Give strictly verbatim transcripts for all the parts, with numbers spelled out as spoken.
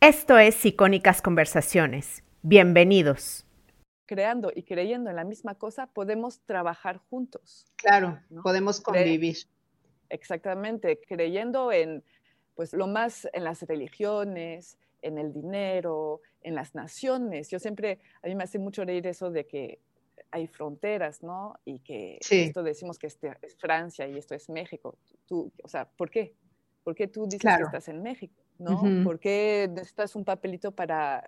Esto es Icónicas Conversaciones. Bienvenidos. Creando y creyendo en la misma cosa, podemos trabajar juntos. Claro, ¿no? Podemos convivir. Exactamente, creyendo en, pues, lo más en las religiones, en el dinero, en las naciones. Yo siempre, a mí me hace mucho reír eso de que hay fronteras, ¿no? Y que sí. Esto decimos que este es Francia y esto es México. Tú, o sea, ¿por qué? ¿Por qué tú dices claro. que estás en México? ¿No? Uh-huh. ¿Por qué necesitas un papelito para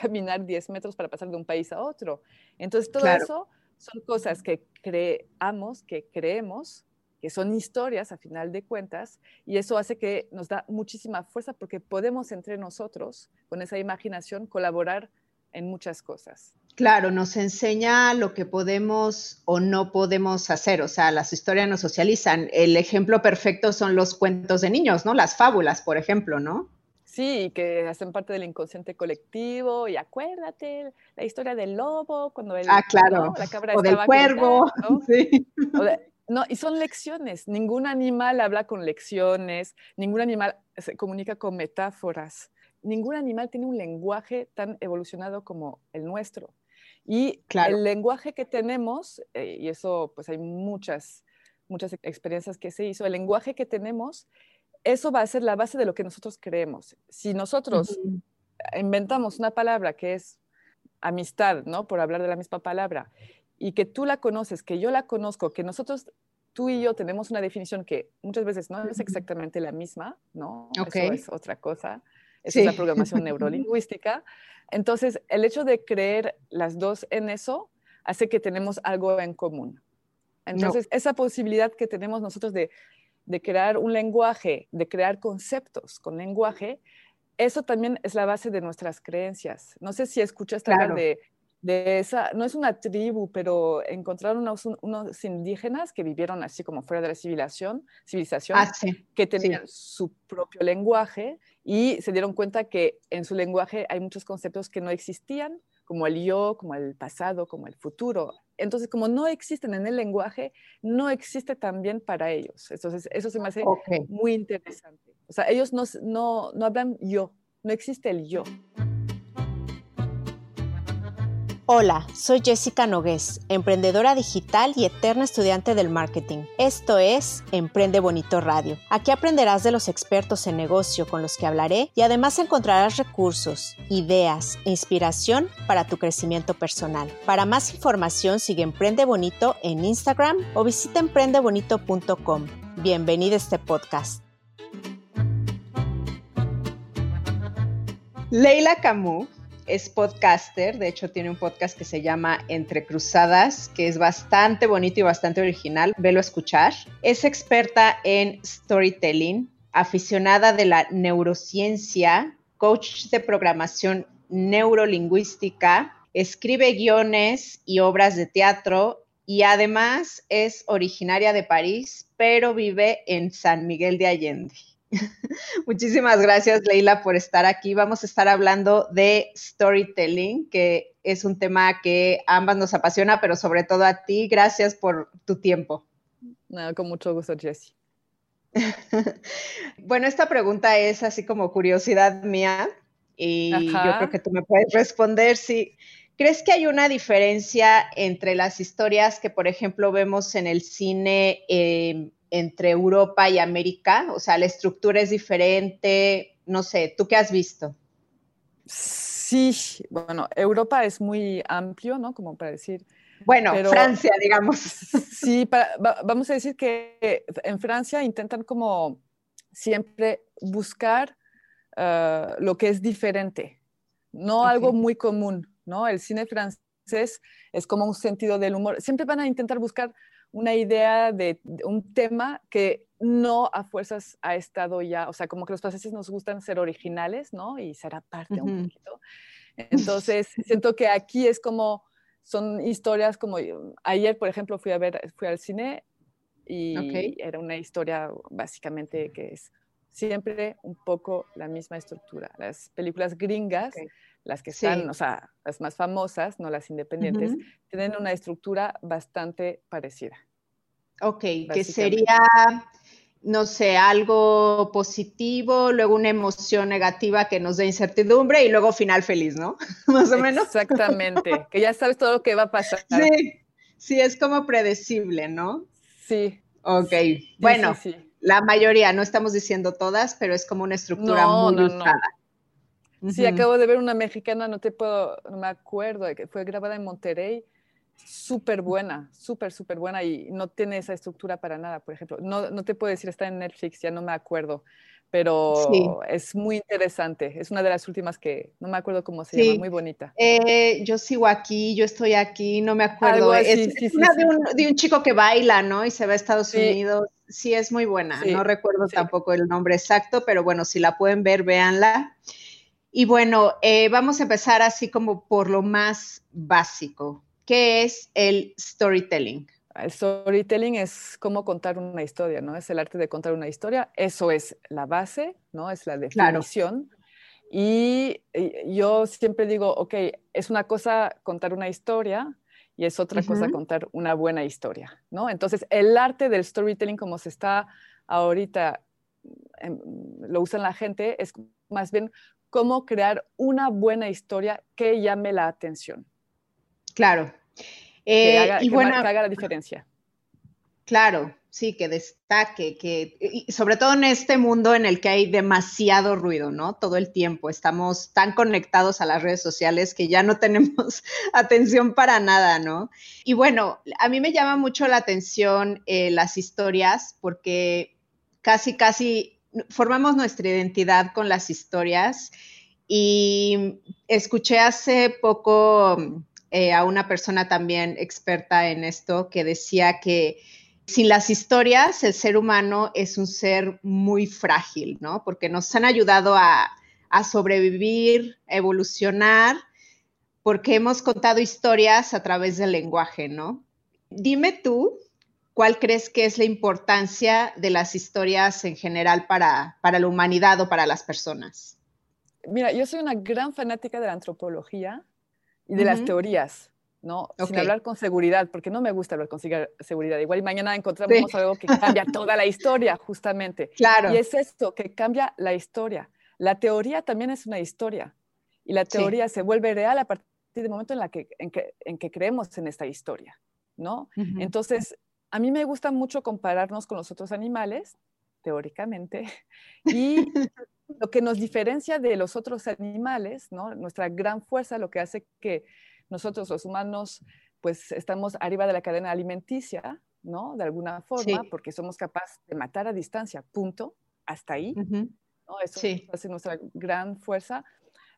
caminar diez metros para pasar de un país a otro? Entonces, todo claro. eso son cosas que creamos, que creemos, que son historias a final de cuentas, y eso hace que nos da muchísima fuerza porque podemos entre nosotros, con esa imaginación, colaborar en muchas cosas. Claro, nos enseña lo que podemos o no podemos hacer, o sea, las historias nos socializan. El ejemplo perfecto son los cuentos de niños, ¿no? Las fábulas, por ejemplo, ¿no? Sí, que hacen parte del inconsciente colectivo, y acuérdate, la historia del lobo, cuando el, ah, claro. ¿no? la cabra o del cuervo, ¿no? Sí. O de, no, y son lecciones, ningún animal habla con lecciones, ningún animal se comunica con metáforas, ningún animal tiene un lenguaje tan evolucionado como el nuestro. Y claro. el lenguaje que tenemos, eh, y eso pues hay muchas, muchas experiencias que se hizo, el lenguaje que tenemos, eso va a ser la base de lo que nosotros creemos. Si nosotros uh-huh. inventamos una palabra que es amistad, ¿no? Por hablar de la misma palabra, y que tú la conoces, que yo la conozco, que nosotros, tú y yo tenemos una definición que muchas veces no es exactamente la misma, ¿no? Okay. Eso es otra cosa. Esa sí. es la programación neurolingüística. Entonces, el hecho de creer las dos en eso hace que tenemos algo en común. Entonces, no. esa posibilidad que tenemos nosotros de, de crear un lenguaje, de crear conceptos con lenguaje, eso también es la base de nuestras creencias. No sé si escuchaste claro. hablar de, de esa, no es una tribu, pero encontraron unos, unos indígenas que vivieron así como fuera de la civilización, civilización ah, sí. que tenían sí. su propio lenguaje, y se dieron cuenta que en su lenguaje hay muchos conceptos que no existían, como el yo, como el pasado, como el futuro. Entonces, como no existen en el lenguaje, no existe también para ellos. Entonces, eso se me hace okay. muy interesante. O sea, ellos no, no, no hablan yo, no existe el yo. Hola, soy Jessica Nogués, emprendedora digital y eterna estudiante del marketing. Esto es Emprende Bonito Radio. Aquí aprenderás de los expertos en negocio con los que hablaré, y además encontrarás recursos, ideas e inspiración para tu crecimiento personal. Para más información, sigue Emprende Bonito en Instagram o visita emprende bonito punto com. Bienvenido a este podcast. Leila Camus es podcaster, de hecho tiene un podcast que se llama Entre Cruzadas, que es bastante bonito y bastante original, velo a escuchar. Es experta en storytelling, aficionada de la neurociencia, coach de programación neurolingüística, escribe guiones y obras de teatro, y además es originaria de París, pero vive en San Miguel de Allende. Muchísimas gracias, Leila, por estar aquí. Vamos a estar hablando de storytelling, que es un tema que a ambas nos apasiona, pero sobre todo a ti. Gracias por tu tiempo. No, con mucho gusto, Jessie. Bueno, esta pregunta es así como curiosidad mía, y Ajá. yo creo que tú me puedes responder si... ¿Crees que hay una diferencia entre las historias que, por ejemplo, vemos en el cine eh, entre Europa y América? O sea, la estructura es diferente, no sé, ¿tú qué has visto? Sí, bueno, Europa es muy amplio, ¿no? Como para decir... Bueno, pero, Francia, digamos. Sí, para, va, vamos a decir que en Francia intentan como siempre buscar uh, lo que es diferente, no okay. algo muy común. ¿No? El cine francés es como un sentido del humor. Siempre van a intentar buscar una idea de, de un tema que no a fuerzas ha estado ya, o sea, como que los franceses nos gustan ser originales, ¿no? Y ser aparte uh-huh. un poquito. Entonces, siento que aquí es como, son historias como, ayer, por ejemplo, fui a ver, fui al cine y okay. era una historia básicamente que es siempre un poco la misma estructura. Las películas gringas, okay. las que están, sí. o sea, las más famosas, no las independientes, uh-huh. tienen una estructura bastante parecida. Ok, que sería no sé, algo positivo, luego una emoción negativa que nos dé incertidumbre y luego final feliz, ¿no? Más o menos. Exactamente, que ya sabes todo lo que va a pasar. Sí, sí, es como predecible, ¿no? Sí. Ok, sí, bueno, sí, sí. La mayoría, no estamos diciendo todas, pero es como una estructura no, muy no, usada. No. Sí, uh-huh. Acabo de ver una mexicana, no te puedo, no me acuerdo, que fue grabada en Monterrey. Súper buena, súper, súper buena y no tiene esa estructura para nada, por ejemplo. No, no te puedo decir, está en Netflix, ya no me acuerdo, pero sí. Es muy interesante. Es una de las últimas que no me acuerdo cómo se sí. llama, muy bonita. Eh, yo sigo aquí, yo estoy aquí, no me acuerdo. Así, es sí, es sí, una sí. De, un, de un chico que baila, ¿no? Y se va a Estados sí. Unidos. Sí, es muy buena. Sí. No recuerdo sí. tampoco el nombre exacto, pero bueno, si la pueden ver, véanla. Y bueno, eh, vamos a empezar así como por lo más básico. ¿Qué es el storytelling? El storytelling es cómo contar una historia, ¿no? Es el arte de contar una historia. Eso es la base, ¿no? Es la definición. Claro. Y, y yo siempre digo, ok, es una cosa contar una historia y es otra uh-huh. cosa contar una buena historia, ¿no? Entonces, el arte del storytelling como se está ahorita, em, lo usan la gente, es más bien cómo crear una buena historia que llame la atención. Claro. Eh, que haga, y que bueno, haga la diferencia. Claro, sí, que destaque, que y sobre todo en este mundo en el que hay demasiado ruido, ¿no? Todo el tiempo estamos tan conectados a las redes sociales que ya no tenemos atención para nada, ¿no? Y bueno, a mí me llama mucho la atención eh, las historias porque casi, casi formamos nuestra identidad con las historias y escuché hace poco... Eh, a una persona también experta en esto que decía que sin las historias el ser humano es un ser muy frágil, ¿no? Porque nos han ayudado a, a sobrevivir, a evolucionar, porque hemos contado historias a través del lenguaje, ¿no? Dime tú, ¿cuál crees que es la importancia de las historias en general para, para la humanidad o para las personas? Mira, yo soy una gran fanática de la antropología y de uh-huh. las teorías, ¿no? Okay. Sin hablar con seguridad, porque no me gusta hablar con seguridad. Igual y mañana encontramos sí. algo que cambia toda la historia, justamente. Claro. Y es esto, que cambia la historia. La teoría también es una historia. Y la teoría sí. se vuelve real a partir del momento en, la que, en, que, en que creemos en esta historia, ¿no? Uh-huh. Entonces, a mí me gusta mucho compararnos con los otros animales, teóricamente, y... Lo que nos diferencia de los otros animales, ¿no? Nuestra gran fuerza, lo que hace que nosotros los humanos, pues estamos arriba de la cadena alimenticia, ¿no? De alguna forma, sí. porque somos capaces de matar a distancia, punto, hasta ahí, uh-huh. ¿no? Eso sí. hace nuestra gran fuerza.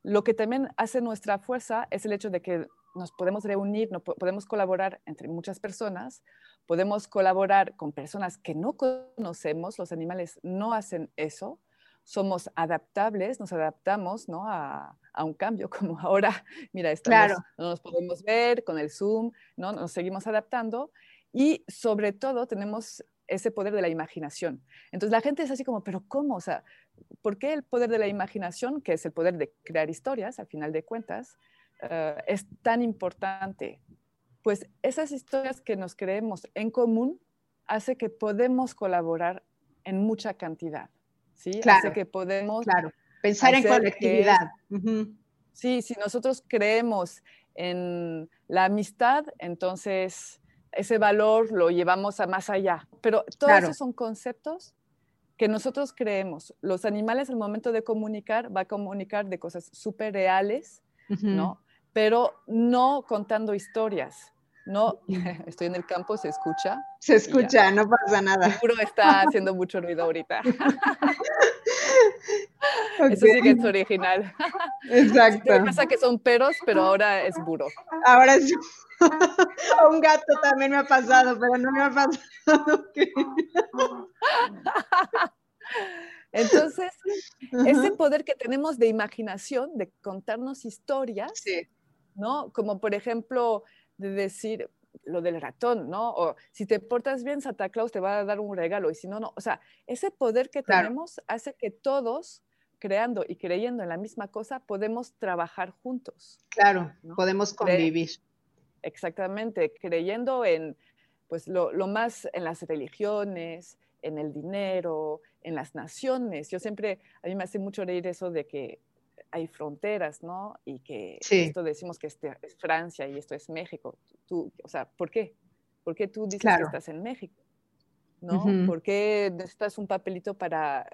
Lo que también hace nuestra fuerza es el hecho de que nos podemos reunir, no, podemos colaborar entre muchas personas, podemos colaborar con personas que no conocemos, los animales no hacen eso. Somos adaptables, nos adaptamos, ¿no? a, a un cambio, como ahora, mira, estamos, claro. no nos podemos ver con el Zoom, ¿no? Nos seguimos adaptando y sobre todo tenemos ese poder de la imaginación. Entonces la gente es así como, ¿pero cómo? O sea, ¿por qué el poder de la imaginación, que es el poder de crear historias, al final de cuentas, uh, es tan importante? Pues esas historias que nos creemos en común hace que podemos colaborar en mucha cantidad. ¿Sí? Claro, hace que podemos claro. pensar en colectividad. Que, uh-huh. Sí, si nosotros creemos en la amistad, entonces ese valor lo llevamos a más allá. Pero todos claro. esos son conceptos que nosotros creemos. Los animales al momento de comunicar, va a comunicar de cosas súper reales, uh-huh. ¿no? Pero no contando historias. No, estoy en el campo, se escucha. Se escucha, no pasa nada. Seguro está haciendo mucho ruido ahorita. Okay. Eso sí que es original. Exacto. Sí, pasa que son perros, pero ahora es burro. Ahora es... A un gato también me ha pasado, pero no me ha pasado. Okay. Entonces, uh-huh. ese poder que tenemos de imaginación, de contarnos historias, sí. ¿no? Como por ejemplo... de decir lo del ratón, ¿no? O si te portas bien, Santa Claus te va a dar un regalo, y si no, no. O sea, ese poder que claro. tenemos hace que todos, creando y creyendo en la misma cosa, podemos trabajar juntos. Claro, ¿no? Podemos convivir. Exactamente, creyendo en, pues, lo, lo más en las religiones, en el dinero, en las naciones. Yo siempre, a mí me hace mucho reír eso de que hay fronteras, ¿no? Y que sí. esto decimos que este es Francia y esto es México. Tú, o sea, ¿por qué? ¿Por qué tú dices claro. que estás en México? ¿No? Uh-huh. ¿Por qué necesitas un papelito para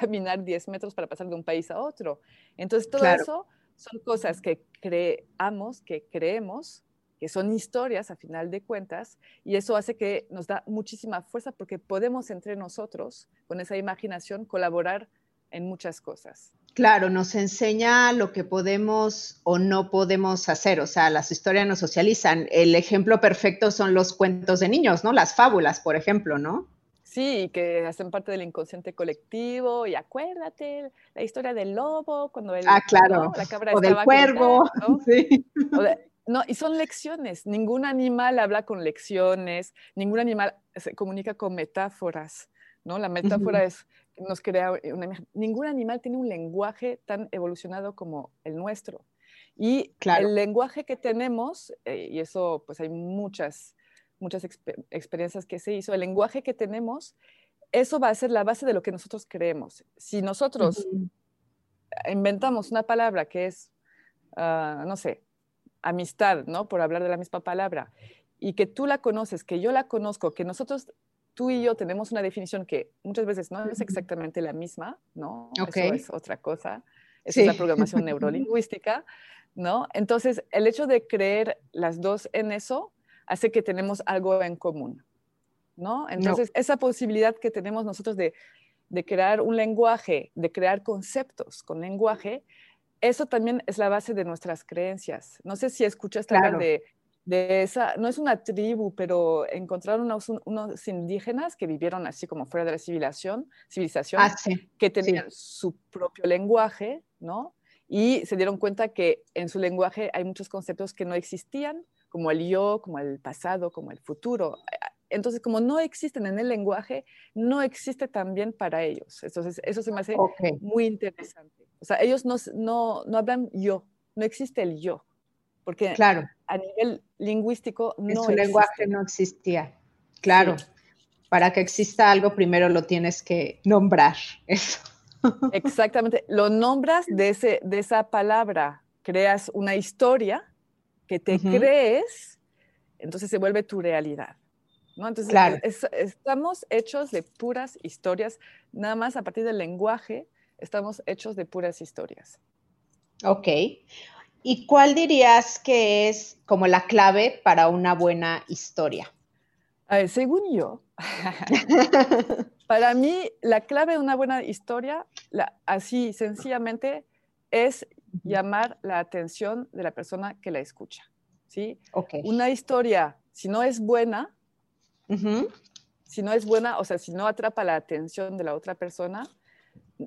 caminar diez metros para pasar de un país a otro? Entonces, todo claro. eso son cosas que creamos, que creemos, que son historias a final de cuentas, y eso hace que nos da muchísima fuerza porque podemos entre nosotros, con esa imaginación, colaborar en muchas cosas. Claro, nos enseña lo que podemos o no podemos hacer, o sea, las historias nos socializan. El ejemplo perfecto son los cuentos de niños, ¿no? Las fábulas, por ejemplo, ¿no? Sí, que hacen parte del inconsciente colectivo, y acuérdate la historia del lobo, cuando el, ah, claro. ¿no? la cabra o estaba del cuervo, gritando, ¿no? Sí. O de, no, y son lecciones, ningún animal habla con lecciones, ningún animal se comunica con metáforas, ¿no? La metáfora uh-huh. es, nos crea una, ningún animal tiene un lenguaje tan evolucionado como el nuestro. Y claro. el lenguaje que tenemos, eh, y eso pues hay muchas, muchas exper- experiencias que se hizo, el lenguaje que tenemos, eso va a ser la base de lo que nosotros creemos. Si nosotros uh-huh. inventamos una palabra que es, uh, no sé, amistad, ¿no? Por hablar de la misma palabra, y que tú la conoces, que yo la conozco, que nosotros, tú y yo tenemos una definición que muchas veces no es exactamente la misma, ¿no? Okay. Eso es otra cosa, eso sí. es la programación neurolingüística, ¿no? Entonces, el hecho de creer las dos en eso hace que tenemos algo en común, ¿no? Entonces, no. esa posibilidad que tenemos nosotros de, de crear un lenguaje, de crear conceptos con lenguaje, eso también es la base de nuestras creencias. No sé si escuchaste claro. hablar de, de esa, no es una tribu, pero encontraron unos, unos indígenas que vivieron así como fuera de la civilización, civilización ah, sí. que tenían sí. su propio lenguaje, ¿no? Y se dieron cuenta que en su lenguaje hay muchos conceptos que no existían, como el yo, como el pasado, como el futuro. Entonces, como no existen en el lenguaje, no existe también para ellos. Entonces, eso se me hace okay. muy interesante. O sea, ellos no, no, no hablan yo, no existe el yo, porque claro. a nivel lingüístico no existe. En su lenguaje no existía, claro. Sí. Para que exista algo, primero lo tienes que nombrar, eso. Exactamente, lo nombras de, ese, de esa palabra, creas una historia que te uh-huh. crees, entonces se vuelve tu realidad. ¿No? Entonces, claro. es, estamos hechos de puras historias, nada más a partir del lenguaje, estamos hechos de puras historias. Ok. ¿Y cuál dirías que es como la clave para una buena historia? A ver, según yo, para mí la clave de una buena historia, la, así sencillamente, es llamar la atención de la persona que la escucha, ¿sí? Okay. Una historia, si no es buena, Uh-huh. si no es buena, o sea, si no atrapa la atención de la otra persona,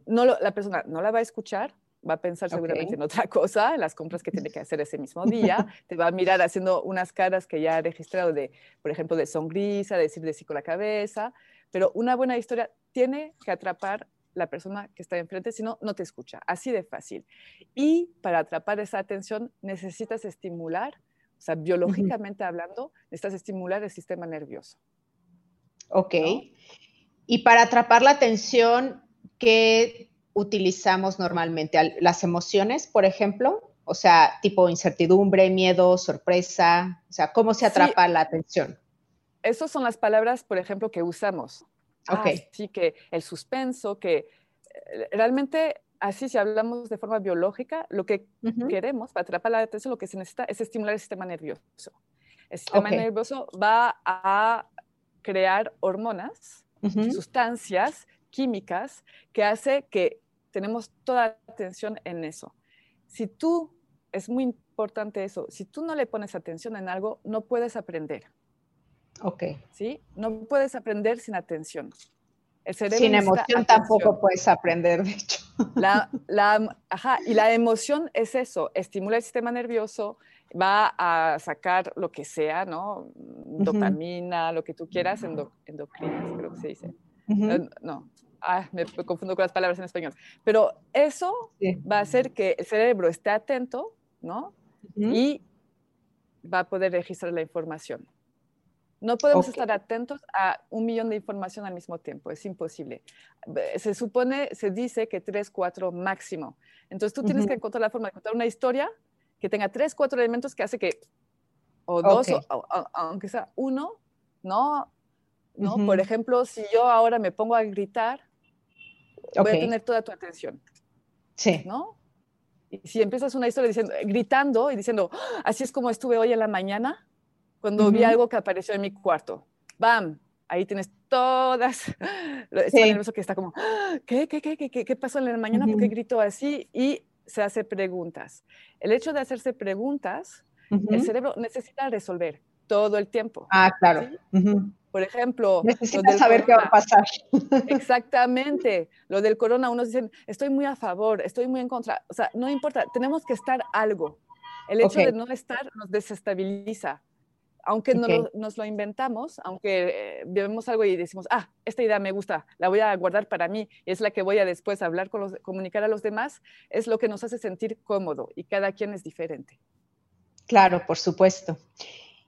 no lo, la persona no la va a escuchar, va a pensar seguramente okay. en otra cosa, en las compras que tiene que hacer ese mismo día, te va a mirar haciendo unas caras que ya ha registrado, de, por ejemplo, de sonrisa, de decir de sí con la cabeza, pero una buena historia tiene que atrapar la persona que está enfrente, si no, no te escucha, así de fácil. Y para atrapar esa atención necesitas estimular, o sea, biológicamente uh-huh. hablando, necesitas estimular el sistema nervioso. Ok. ¿No? Y para atrapar la atención, ¿qué utilizamos normalmente? ¿Las emociones, por ejemplo? O sea, tipo incertidumbre, miedo, sorpresa. O sea, ¿cómo se atrapa sí. la atención? Esas son las palabras, por ejemplo, que usamos. Ok. Ah, sí, que el suspenso, que realmente... Así, si hablamos de forma biológica, lo que uh-huh. queremos para atrapar la atención, lo que se necesita es estimular el sistema nervioso. El sistema okay. nervioso va a crear hormonas, uh-huh. sustancias químicas que hace que tenemos toda la atención en eso. Si tú, es muy importante eso, si tú no le pones atención en algo, no puedes aprender. Ok. ¿Sí? No puedes aprender sin atención. El cerebro sin emoción tampoco puedes aprender, de hecho. La, la, ajá, y la emoción es eso, estimula el sistema nervioso, va a sacar lo que sea, ¿no? Uh-huh. Dopamina, lo que tú quieras, endo, endocrinas, creo que se dice. Uh-huh. No, no. Ay, me confundo con las palabras en español. Pero eso sí. va a hacer que el cerebro esté atento, ¿no? Uh-huh. Y va a poder registrar la información. No podemos okay. estar atentos a un millón de información al mismo tiempo, es imposible. Se supone, se dice que tres, cuatro máximo. Entonces tú tienes uh-huh. que encontrar la forma de contar una historia que tenga tres, cuatro elementos que hace que, o dos, okay. o, o, o, aunque sea uno, ¿no? ¿No? Uh-huh. Por ejemplo, si yo ahora me pongo a gritar, okay. voy a tener toda tu atención. Sí. ¿No? Y si empiezas una historia diciendo, gritando y diciendo, ¡oh! así es como estuve hoy en la mañana, cuando uh-huh. vi algo que apareció en mi cuarto. ¡Bam! Ahí tienes todas. Sí. Este nervioso que está como, ¿qué, qué, qué, qué, qué pasó en la mañana? Uh-huh. ¿Por qué gritó así? Y se hace preguntas. El hecho de hacerse preguntas, uh-huh. el cerebro necesita resolver todo el tiempo. Ah, claro. ¿Sí? Uh-huh. Por ejemplo... Necesitas saber corona. Qué va a pasar. Exactamente. Lo del corona, unos dicen, estoy muy a favor, estoy muy en contra. O sea, no importa, tenemos que estar algo. El hecho okay. de no estar nos desestabiliza. Aunque okay. no nos lo inventamos, aunque eh, vemos algo y decimos, ah, esta idea me gusta, la voy a guardar para mí, es la que voy a después hablar, con los, comunicar a los demás, es lo que nos hace sentir cómodo y cada quien es diferente. Claro, por supuesto.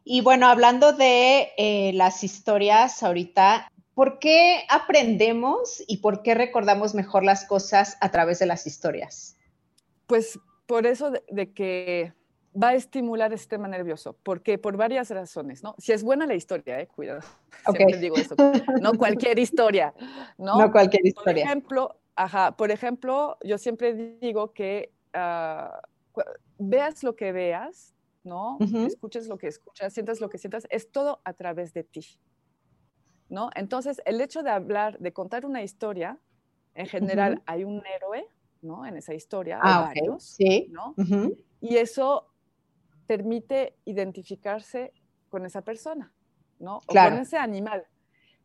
Y bueno, hablando de eh, las historias ahorita, ¿por qué aprendemos y por qué recordamos mejor las cosas a través de las historias? Pues por eso de, de que... va a estimular el sistema nervioso, porque por varias razones, ¿no? Si es buena la historia, eh, cuidado, okay. siempre digo eso, no cualquier historia, ¿no? No cualquier historia. Por ejemplo, ajá, por ejemplo, yo siempre digo que uh, veas lo que veas, ¿no? Uh-huh. Escuches lo que escuchas, sientas lo que sientas, es todo a través de ti, ¿no? Entonces, el hecho de hablar, de contar una historia, en general uh-huh. hay un héroe, ¿no? En esa historia, ah, hay varios, okay. sí. ¿no? Uh-huh. Y eso permite identificarse con esa persona, ¿no? Claro. O con ese animal,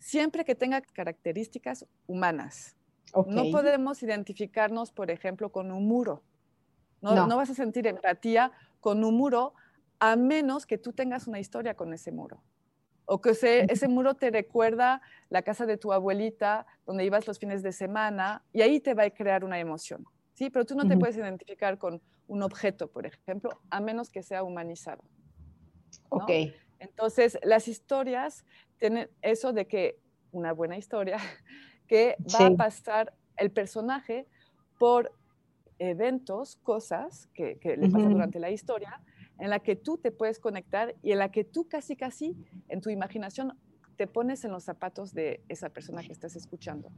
siempre que tenga características humanas. Okay. No podemos identificarnos, por ejemplo, con un muro. No, no. no vas a sentir empatía con un muro a menos que tú tengas una historia con ese muro. O que ese, ese muro te recuerda la casa de tu abuelita, donde ibas los fines de semana, y ahí te va a crear una emoción. Sí, pero tú no te uh-huh. puedes identificar con un objeto, por ejemplo, a menos que sea humanizado, ¿no? Ok. Entonces, las historias tienen eso de que, una buena historia, que va sí. a pasar el personaje por eventos, cosas que, que le pasan uh-huh. durante la historia, en la que tú te puedes conectar y en la que tú casi, casi, en tu imaginación, te pones en los zapatos de esa persona que estás escuchando.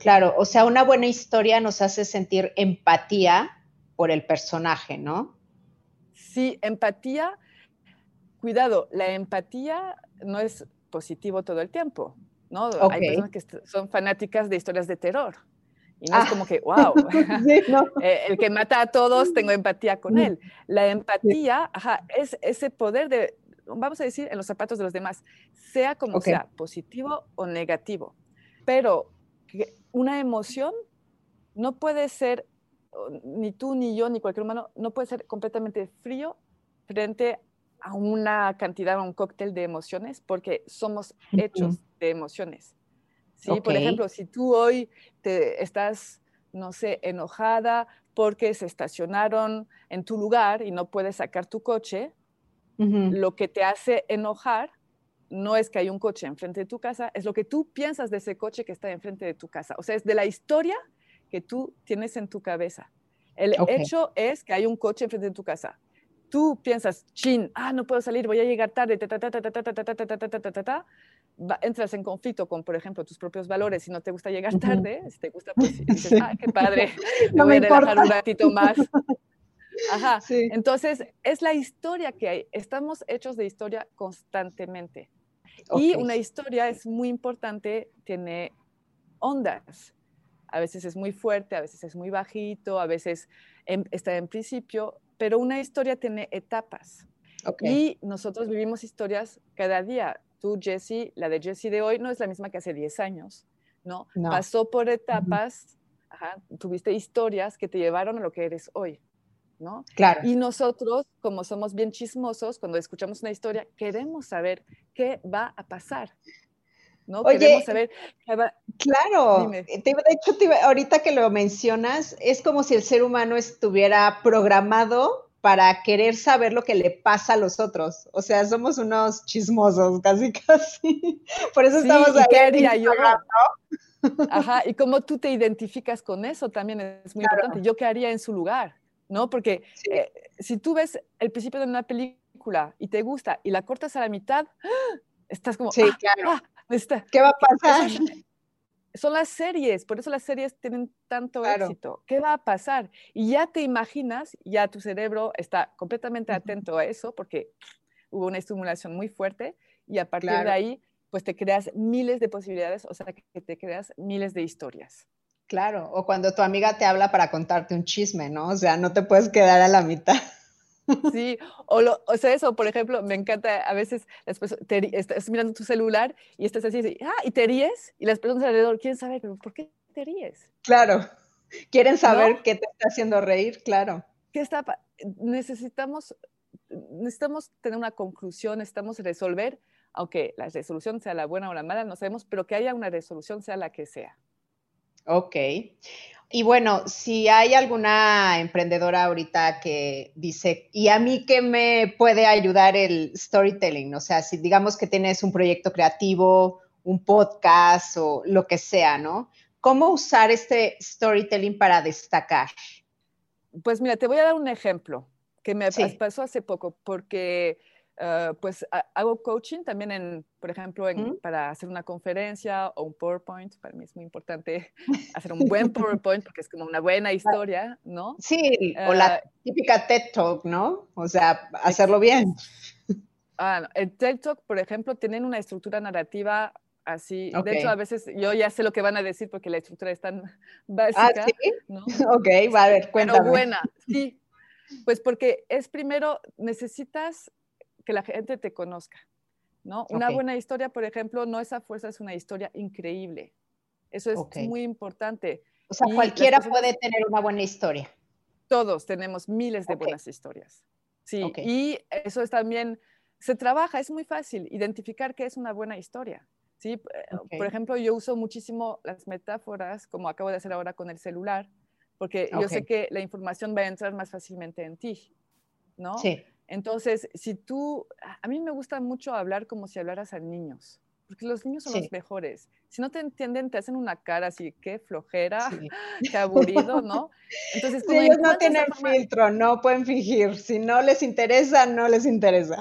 Claro, o sea, una buena historia nos hace sentir empatía por el personaje, ¿no? Sí, empatía. Cuidado, la empatía no es positivo todo el tiempo, ¿no? Okay. Hay personas que son fanáticas de historias de terror. Y no ah. es como que, wow, sí, no. el que mata a todos, tengo empatía con él. La empatía sí. ajá, es ese poder de, vamos a decir, en los zapatos de los demás, sea como okay. sea, positivo o negativo. Pero... una emoción no puede ser, ni tú, ni yo, ni cualquier humano, no puede ser completamente frío frente a una cantidad, a un cóctel de emociones, porque somos hechos uh-huh. de emociones. ¿Sí? Okay. Por ejemplo, si tú hoy te estás, no sé, enojada porque se estacionaron en tu lugar y no puedes sacar tu coche, uh-huh. lo que te hace enojar no es que hay un coche enfrente de tu casa, es lo que tú piensas de ese coche que está enfrente de tu casa. O sea, es de la historia que tú tienes en tu cabeza. El okay. hecho es que hay un coche enfrente de tu casa. Tú piensas, chin, ah, no puedo salir, voy a llegar tarde, ta, ta, ta, ta, ta, ta, ta, ta, ta, ta, ta, ta. Va, entras en conflicto con, por ejemplo, tus propios valores. Si no te gusta llegar tarde, uh-huh. si te gusta, pues dices, ah, qué padre, no me voy a relajar un ratito más. Ajá. Sí. Entonces, es la historia que hay. Estamos hechos de historia constantemente. Okay. Y una historia es muy importante, tiene ondas. A veces es muy fuerte, a veces es muy bajito, a veces en, está en principio, pero una historia tiene etapas. Okay. Y nosotros vivimos historias cada día. Tú, Jessie, la de Jessie de hoy no es la misma que hace diez años, ¿no? No. Pasó por etapas, uh-huh. ajá, tuviste historias que te llevaron a lo que eres hoy, ¿no? Claro. Y nosotros, como somos bien chismosos, cuando escuchamos una historia, queremos saber qué va a pasar, ¿no? Oye, queremos saber qué va... Claro, te, de hecho, te, ahorita que lo mencionas, es como si el ser humano estuviera programado para querer saber lo que le pasa a los otros. O sea, somos unos chismosos, casi, casi. Por eso sí, estamos ahí. ¿Qué haría yo? ¿No? Ajá, y cómo tú te identificas con eso también es muy claro. importante. Yo qué haría en su lugar, ¿no? Porque sí. eh, si tú ves el principio de una película y te gusta y la cortas a la mitad, ¡ah! Estás como... Sí, ah, claro. Ah, está. ¿Qué va a pasar? Son las series, por eso las series tienen tanto claro. éxito. ¿Qué va a pasar? Y ya te imaginas, ya tu cerebro está completamente uh-huh. atento a eso porque hubo una estimulación muy fuerte y a partir claro. de ahí, pues te creas miles de posibilidades, o sea, que te creas miles de historias. Claro, o cuando tu amiga te habla para contarte un chisme, ¿no? O sea, no te puedes quedar a la mitad. Sí, o, lo, o sea, eso, por ejemplo, me encanta, a veces las personas, te, estás mirando tu celular y estás así, así, ah, y te ríes, y las personas alrededor quieren saber, pero ¿por qué te ríes? Claro, quieren saber ¿no? qué te está haciendo reír, claro. ¿Qué está, necesitamos, necesitamos tener una conclusión, necesitamos resolver, aunque la resolución sea la buena o la mala, no sabemos, pero que haya una resolución, sea la que sea. Ok. Y bueno, si hay alguna emprendedora ahorita que dice, ¿y a mí qué me puede ayudar el storytelling? O sea, si digamos que tienes un proyecto creativo, un podcast o lo que sea, ¿no? ¿Cómo usar este storytelling para destacar? Pues mira, te voy a dar un ejemplo que me sí. pasó hace poco porque... Uh, pues hago coaching también, en, por ejemplo, en, ¿Mm? para hacer una conferencia o un PowerPoint. Para mí es muy importante hacer un buen PowerPoint porque es como una buena historia, ¿no? Sí, uh, o la típica TED Talk, ¿no? O sea, hacerlo bien. Ah, no. El TED Talk, por ejemplo, tienen una estructura narrativa así. Okay. De hecho, a veces yo ya sé lo que van a decir porque la estructura es tan básica. ¿Ah, sí? ¿No? Ok, va a ver, cuéntame. Pero buena, sí. Pues porque es primero, necesitas... que la gente te conozca, ¿no? Okay. Una buena historia, por ejemplo, no es a fuerza, es una historia increíble. Eso es okay. muy importante. O sea, y cualquiera personas, puede tener una buena historia. Todos tenemos miles de okay. buenas historias. Sí, okay. y eso es también, se trabaja, es muy fácil identificar qué es una buena historia. Sí, okay. Por ejemplo, yo uso muchísimo las metáforas, como acabo de hacer ahora con el celular, porque okay. yo sé que la información va a entrar más fácilmente en ti, ¿no? Sí. Entonces, si tú, a mí me gusta mucho hablar como si hablaras a niños, porque los niños son sí. los mejores. Si no te entienden, te hacen una cara así, qué flojera, sí. qué aburrido, ¿no? Entonces, sí, ellos no tienen filtro, no pueden fingir. Si no les interesa, no les interesa.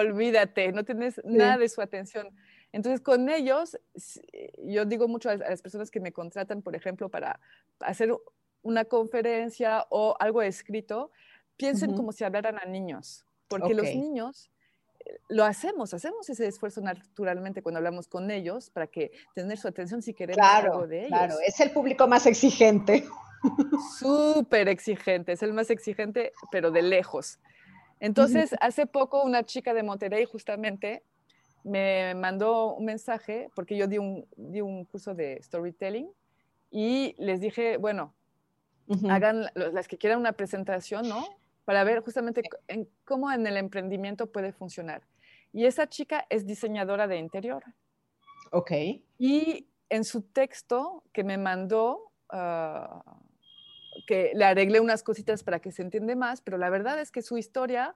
Olvídate, no tienes sí. nada de su atención. Entonces, con ellos, yo digo mucho a las personas que me contratan, por ejemplo, para hacer una conferencia o algo escrito, piensen uh-huh. como si hablaran a niños, porque okay. los niños lo hacemos, hacemos ese esfuerzo naturalmente cuando hablamos con ellos para que tener su atención si queremos claro, algo de ellos. Claro, es el público más exigente. Súper exigente, es el más exigente, pero de lejos. Entonces, uh-huh. hace poco una chica de Monterrey justamente me mandó un mensaje, porque yo di un, di un curso de storytelling y les dije, bueno, uh-huh. hagan las que quieran una presentación, ¿no? Para ver justamente en cómo en el emprendimiento puede funcionar. Y esa chica es diseñadora de interior. Ok. Y en su texto que me mandó, uh, que le arreglé unas cositas para que se entiende más, pero la verdad es que su historia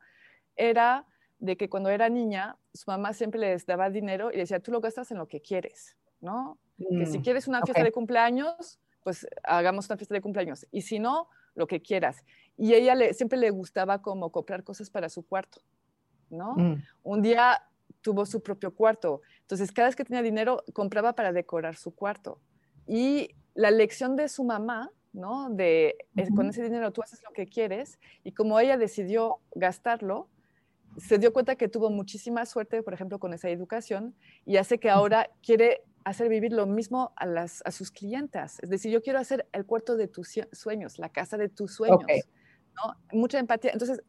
era de que cuando era niña, su mamá siempre les daba dinero y le decía, tú lo gastas en lo que quieres, ¿no? Mm. Que si quieres una fiesta okay. de cumpleaños, pues hagamos una fiesta de cumpleaños. Y si no, lo que quieras. Y ella le, siempre le gustaba como comprar cosas para su cuarto, ¿no? Mm. Un día tuvo su propio cuarto. Entonces, cada vez que tenía dinero, compraba para decorar su cuarto. Y la lección de su mamá, ¿no? De mm-hmm. con ese dinero tú haces lo que quieres. Y como ella decidió gastarlo, se dio cuenta que tuvo muchísima suerte, por ejemplo, con esa educación. Y hace que ahora quiere... hacer vivir lo mismo a, las, a sus clientas. Es decir, yo quiero hacer el cuarto de tus sueños, la casa de tus sueños. Okay. ¿No? Mucha empatía. Entonces,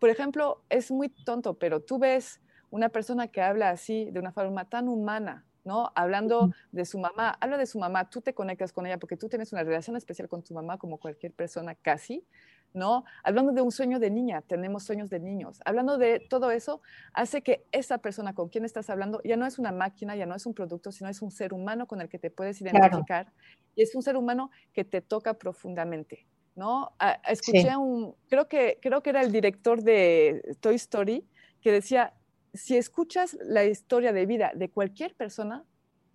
por ejemplo, es muy tonto, pero tú ves una persona que habla así, de una forma tan humana, ¿no? Hablando de su mamá. Habla de su mamá, tú te conectas con ella porque tú tienes una relación especial con tu mamá como cualquier persona casi, ¿no? Hablando de un sueño de niña, tenemos sueños de niños. Hablando de todo eso, hace que esa persona con quien estás hablando ya no es una máquina, ya no es un producto, sino es un ser humano con el que te puedes identificar. Claro. Y es un ser humano que te toca profundamente. ¿no? Ah, escuché sí. un, creo que, creo que era el director de Toy Story, que decía, si escuchas la historia de vida de cualquier persona,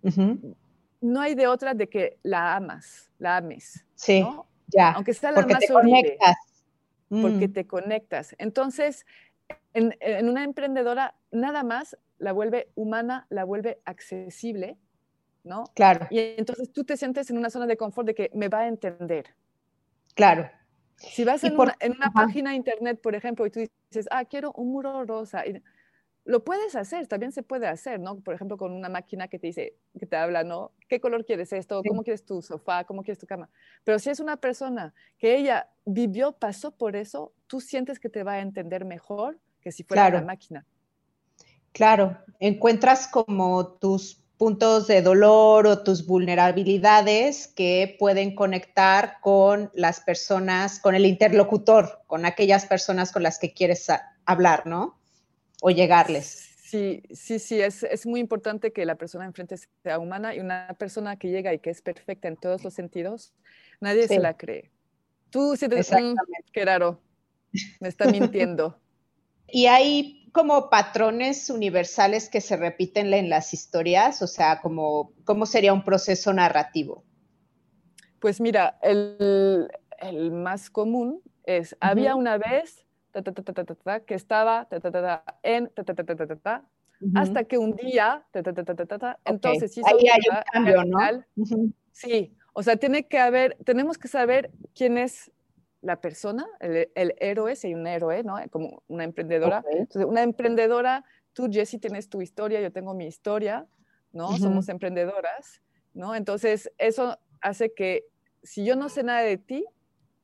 uh-huh. no hay de otra de que la amas, la ames. Sí, ¿no? Ya. Aunque sea la porque más horrible. Mm. Porque te conectas. Entonces, en, en una emprendedora, nada más la vuelve humana, la vuelve accesible, ¿no? Claro. Y entonces tú te sientes en una zona de confort de que me va a entender. Claro. Si vas en, por, una, en una ajá. página de internet, por ejemplo, y tú dices, ah, quiero un muro rosa, y lo puedes hacer, también se puede hacer, ¿no? Por ejemplo, con una máquina que te dice, que te habla, ¿no? ¿Qué color quieres esto? ¿Cómo quieres tu sofá? ¿Cómo quieres tu cama? Pero si es una persona que ella vivió, pasó por eso, tú sientes que te va a entender mejor que si fuera claro. una máquina. Claro, encuentras como tus puntos de dolor o tus vulnerabilidades que pueden conectar con las personas, con el interlocutor, con aquellas personas con las que quieres hablar, ¿no? O llegarles. Sí, sí, sí, es, es muy importante que la persona enfrente sea humana, y una persona que llega y que es perfecta en todos los sentidos, nadie sí. se la cree. Tú sientes, mmm, qué raro, me está mintiendo. Y hay como patrones universales que se repiten en las historias, o sea, como, ¿cómo sería un proceso narrativo? Pues mira, el, el más común es, uh-huh. había una vez... Ta, ta, ta, ta, ta, ta, que estaba ta, ta, ta, ta, en ta, ta, ta, ta, ta, ta, uh-huh. hasta que un día ta, ta, ta, ta, ta, ta, okay. entonces sí, ahí hay un cambio, ¿no? Uh-huh. Sí, o sea, tiene que haber, tenemos que saber quién es la persona, el, el héroe, si hay un héroe, ¿no? Como una emprendedora. Okay. Entonces, una emprendedora, tú, Jessie, tienes tu historia, yo tengo mi historia, ¿no? Uh-huh. Somos emprendedoras, ¿no? Entonces, eso hace que si yo no sé nada de ti,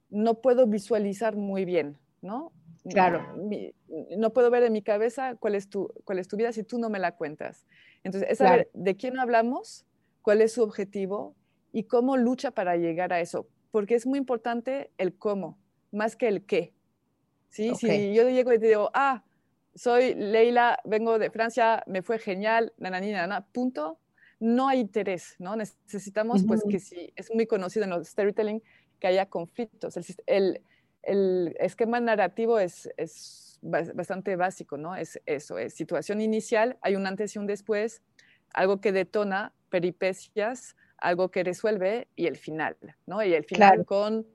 no puedo visualizar muy bien, ¿no? Claro, mi, no puedo ver en mi cabeza cuál es tu, cuál es tu vida si tú no me la cuentas. Entonces, es saber claro. de quién hablamos, cuál es su objetivo y cómo lucha para llegar a eso. Porque es muy importante el cómo, más que el qué. ¿Sí? Okay. Si yo llego y te digo, ah, soy Leila, vengo de Francia, me fue genial, nananina, na, na, punto, no hay interés, ¿no? Necesitamos, uh-huh. pues, que sí, es muy conocido en los storytelling que haya conflictos. El, el El esquema narrativo es, es bastante básico, ¿no? Es eso, es situación inicial, hay un antes y un después, algo que detona, peripecias, algo que resuelve y el final, ¿no? Y el final claro. con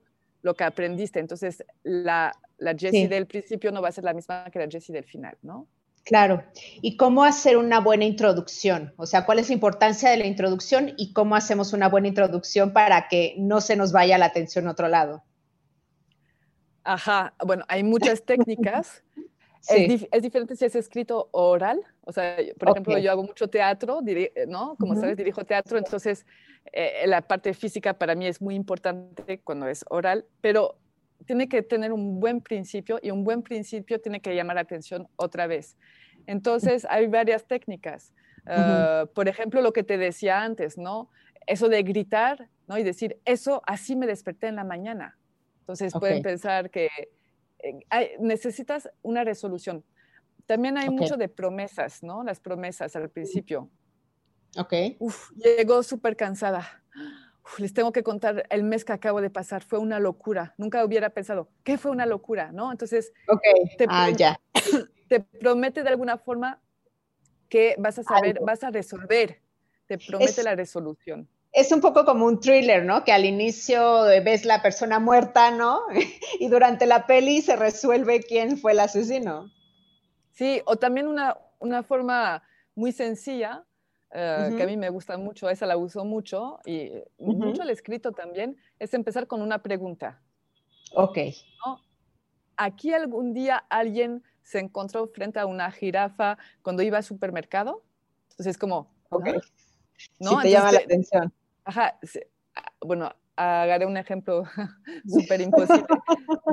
lo que aprendiste. Entonces, la, la Jessie sí. del principio no va a ser la misma que la Jessie del final, ¿no? Claro. ¿Y cómo hacer una buena introducción? O sea, ¿cuál es la importancia de la introducción y cómo hacemos una buena introducción para que no se nos vaya la atención a otro lado? Ajá, bueno, hay muchas técnicas. Sí. Es, dif- es diferente si es escrito o oral. O sea, por okay. ejemplo, yo hago mucho teatro, diri- ¿no? Como uh-huh. sabes, dirijo teatro, entonces eh, la parte física para mí es muy importante cuando es oral, pero tiene que tener un buen principio y un buen principio tiene que llamar la atención otra vez. Entonces, hay varias técnicas. Uh, uh-huh. Por ejemplo, lo que te decía antes, ¿no? Eso de gritar, ¿no? Y decir, eso así me desperté en la mañana. Entonces, okay. pueden pensar que hay, necesitas una resolución. También hay okay. mucho de promesas, ¿no? Las promesas al principio. Ok. Uf, llegó súper cansada. Uf, les tengo que contar el mes que acabo de pasar. Fue una locura. Nunca hubiera pensado, ¿qué fue una locura? ¿No? Entonces, okay. te, ah, ya. te promete de alguna forma que vas a saber, Algo. vas a resolver. Te promete es... la resolución. Es un poco como un thriller, ¿no? Que al inicio ves la persona muerta, ¿no? Y durante la peli se resuelve quién fue el asesino. Sí, o también una, una forma muy sencilla, uh, uh-huh. que a mí me gusta mucho, esa la uso mucho, y uh-huh. mucho el escrito también, es empezar con una pregunta. Ok. ¿No? ¿Aquí algún día alguien se encontró frente a una jirafa cuando iba al supermercado? Entonces es como... Ok. ¿No? Si te Entonces, llama la atención. Ajá, bueno, agarré un ejemplo súper imposible,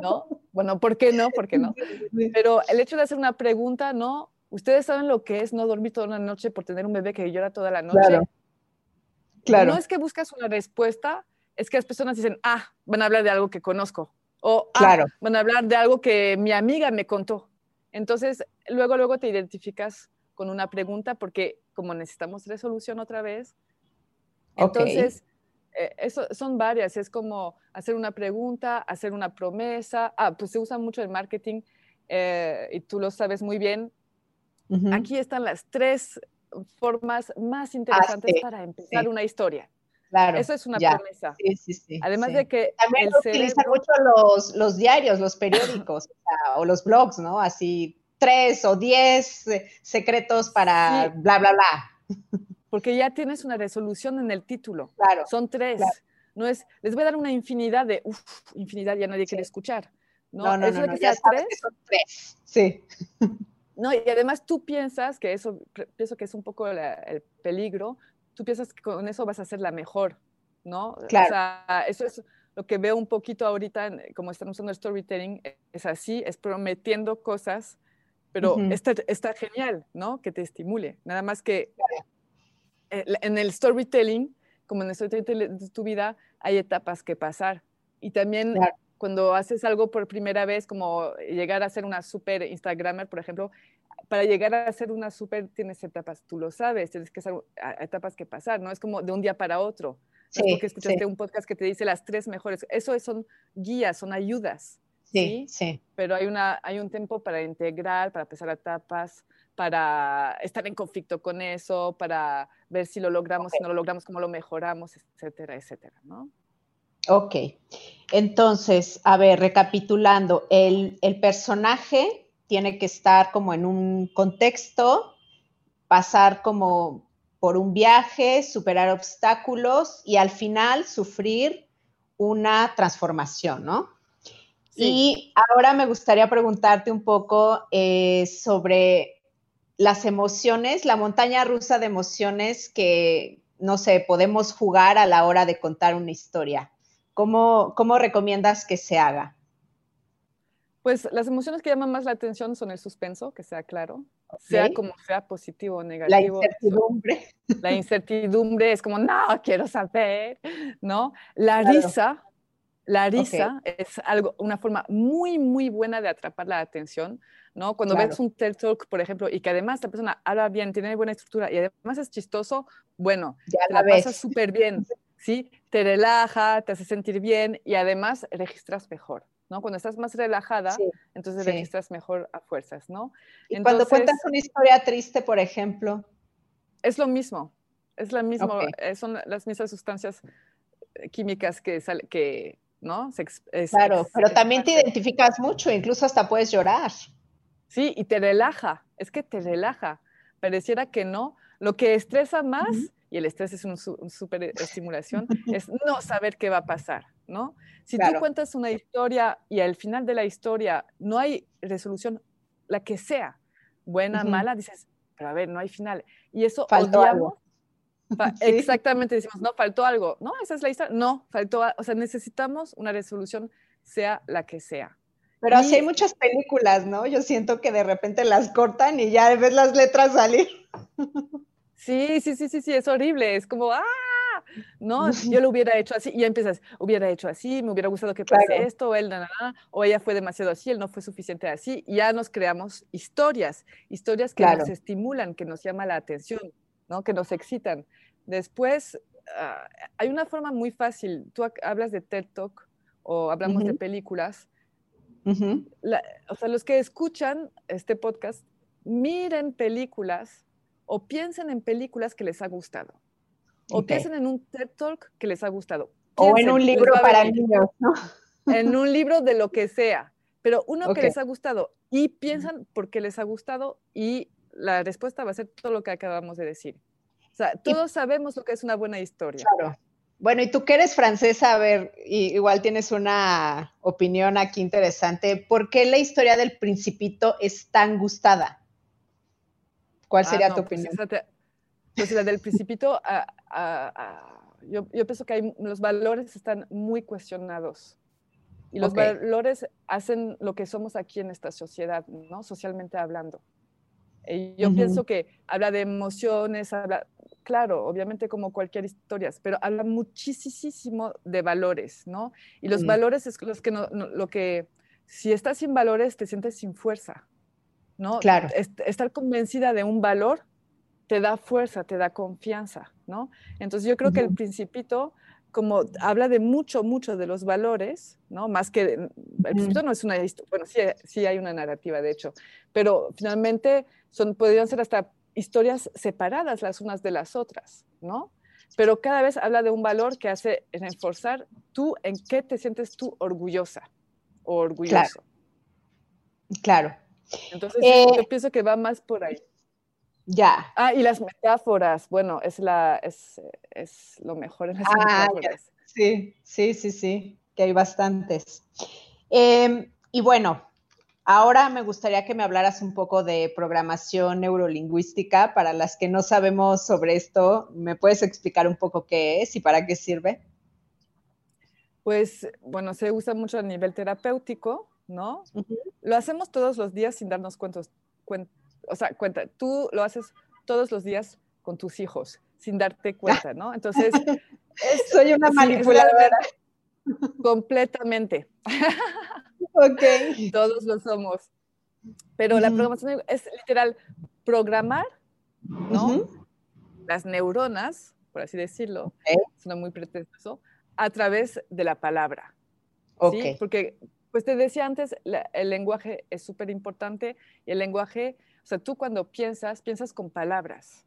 ¿no? Bueno, ¿por qué no? ¿Por qué no? Pero el hecho de hacer una pregunta, ¿no? ¿Ustedes saben lo que es no dormir toda la noche por tener un bebé que llora toda la noche? Claro. Claro. No es que buscas una respuesta, es que las personas dicen, ah, van a hablar de algo que conozco, o ah, claro. van a hablar de algo que mi amiga me contó. Entonces, luego, luego te identificas con una pregunta porque como necesitamos resolución otra vez, entonces okay. Eh, eso, son varias, es como hacer una pregunta, hacer una promesa. Ah, pues se usa mucho el marketing eh, y tú lo sabes muy bien. Uh-huh. Aquí están las tres formas más interesantes ah, sí, para empezar sí. una historia. Claro, eso es una ya. promesa. Sí, sí, sí, Además sí. de que... También lo utilizan cerebro... mucho los, los diarios, los periódicos o, sea, o los blogs, ¿no? Así tres o diez secretos para sí. bla, bla, bla. Porque ya tienes una resolución en el título. Claro. Son tres. Claro. No es, les voy a dar una infinidad de... Uf, infinidad ya nadie sí. quiere escuchar. No, no, no. Eso no, no que ya sabes que son tres. Sí. No, y además tú piensas que eso, pienso que es un poco la, el peligro, tú piensas que con eso vas a ser la mejor, ¿no? Claro. O sea, eso es lo que veo un poquito ahorita, como están usando el storytelling, es así, es prometiendo cosas, pero uh-huh. está, está genial, ¿no? Que te estimule. Nada más que claro. en el storytelling, como en el storytelling de tu vida, hay etapas que pasar. Y también claro. cuando haces algo por primera vez, como llegar a ser una super Instagramer, por ejemplo, para llegar a ser una super, tienes etapas, tú lo sabes, tienes que hacer etapas que pasar, ¿no? Es como de un día para otro. Sí, ¿no? Porque escuchaste sí. un podcast que te dice las tres mejores. Eso son guías, son ayudas. Sí, sí. sí. Pero hay, una, hay un tiempo para integrar, para pasar etapas, para estar en conflicto con eso, para ver si lo logramos, okay. si no lo logramos, cómo lo mejoramos, etcétera, etcétera, ¿no? Ok. Entonces, a ver, recapitulando, el, el personaje... tiene que estar como en un contexto, pasar como por un viaje, superar obstáculos y al final sufrir una transformación, ¿no? Sí. Y ahora me gustaría preguntarte un poco eh, sobre las emociones, la montaña rusa de emociones que, no sé, podemos jugar a la hora de contar una historia. ¿Cómo, cómo recomiendas que se haga? Pues las emociones que llaman más la atención son el suspenso, que sea claro, okay. sea como sea, positivo o negativo. La incertidumbre. La incertidumbre es como, no, quiero saber, ¿no? La claro. risa, la risa okay. es algo, una forma muy, muy buena de atrapar la atención, ¿no? Cuando claro. ves un TED Talk, por ejemplo, y que además la persona habla bien, tiene buena estructura y además es chistoso, bueno, ya te la, la pasas súper bien, ¿sí? Te relaja, te hace sentir bien y además registras mejor. ¿No? Cuando estás más relajada, sí, entonces sí. registras mejor a fuerzas, ¿no? Y entonces, cuando cuentas una historia triste, por ejemplo. Es lo mismo, es la misma, okay. son las mismas sustancias químicas que, sale, que ¿no? Se, es, claro, pero es, también es, te identificas mucho, incluso hasta puedes llorar. Sí, y te relaja, es que te relaja, pareciera que no. Lo que estresa más, uh-huh. y el estrés es una un súper estimulación, es no saber qué va a pasar. ¿No? Si claro. tú cuentas una historia y al final de la historia no hay resolución, la que sea, buena, uh-huh. mala, dices, pero a ver, no hay final. Y eso faltó odiamos. Algo. ¿Sí? Exactamente, decimos, no, faltó algo. No, esa es la historia. No, faltó algo. O sea, necesitamos una resolución, sea la que sea. Pero y... así hay muchas películas, ¿no? Yo siento que de repente las cortan y ya ves las letras salir. Sí, sí, sí, sí, sí, es horrible. Es como, ¡ah! No, yo lo hubiera hecho así, y ya empiezas, hubiera hecho así, me hubiera gustado que pase claro. esto, o él, na, na, na, o ella fue demasiado así, él no fue suficiente así, y ya nos creamos historias, historias que claro. nos estimulan, que nos llaman la atención, ¿no? Que nos excitan. Después, uh, hay una forma muy fácil, tú hablas de TED Talk, o hablamos uh-huh. de películas, uh-huh. la, o sea, los que escuchan este podcast, miren películas, o piensen en películas que les ha gustado. O okay. piensen en un TED Talk que les ha gustado. Piensen, o en un libro para niños, ¿no? En un libro de lo que sea. Pero uno okay. que les ha gustado. Y piensan por qué les ha gustado y la respuesta va a ser todo lo que acabamos de decir. O sea, todos y, sabemos lo que es una buena historia. Claro. Bueno, y tú que eres francesa, a ver, y, igual tienes una opinión aquí interesante. ¿Por qué la historia del Principito es tan gustada? ¿Cuál sería ah, no, tu opinión? Pues, esa te, Pues la del Principito, ah, ah, ah, yo, yo pienso que hay, los valores están muy cuestionados. Y los okay. valores hacen lo que somos aquí en esta sociedad, ¿no? Socialmente hablando. Y yo uh-huh. pienso que habla de emociones, habla, claro, obviamente como cualquier historia, pero habla muchísimo de valores, ¿no? Y los uh-huh. valores es los que, no, no, lo que, si estás sin valores, te sientes sin fuerza, ¿no? Claro. Est- estar convencida de un valor te da fuerza, te da confianza, ¿no? Entonces yo creo uh-huh. que el Principito como habla de mucho, mucho de los valores, ¿no? Más que, al principio no es una historia, bueno, sí, sí hay una narrativa, de hecho, pero finalmente son, podrían ser hasta historias separadas las unas de las otras, ¿no? Pero cada vez habla de un valor que hace reforzar tú en qué te sientes tú orgullosa o orgulloso. Claro. Claro. Entonces, eh, yo pienso que va más por ahí. Ya. Ah, y las metáforas, bueno, es, la, es, es lo mejor en las ah, metáforas. Ya. Sí, sí, sí, sí, que hay bastantes. Eh, y bueno, ahora me gustaría que me hablaras un poco de programación neurolingüística. Para las que no sabemos sobre esto, ¿me puedes explicar un poco qué es y para qué sirve? Pues, bueno, se usa mucho a nivel terapéutico, ¿no? Uh-huh. Lo hacemos todos los días sin darnos cuentos, cuentos. O sea, cuenta, tú lo haces todos los días con tus hijos, sin darte cuenta, ¿no? Entonces, es, soy una manipuladora. Completamente. Ok. Todos lo somos. Pero mm. la programación es literal programar, ¿no? Uh-huh. Las neuronas, por así decirlo, okay. suena muy pretencioso, a través de la palabra. Okay. ¿Sí? Porque, pues te decía antes, la, el lenguaje es súper importante y el lenguaje... O sea, tú cuando piensas, piensas con palabras.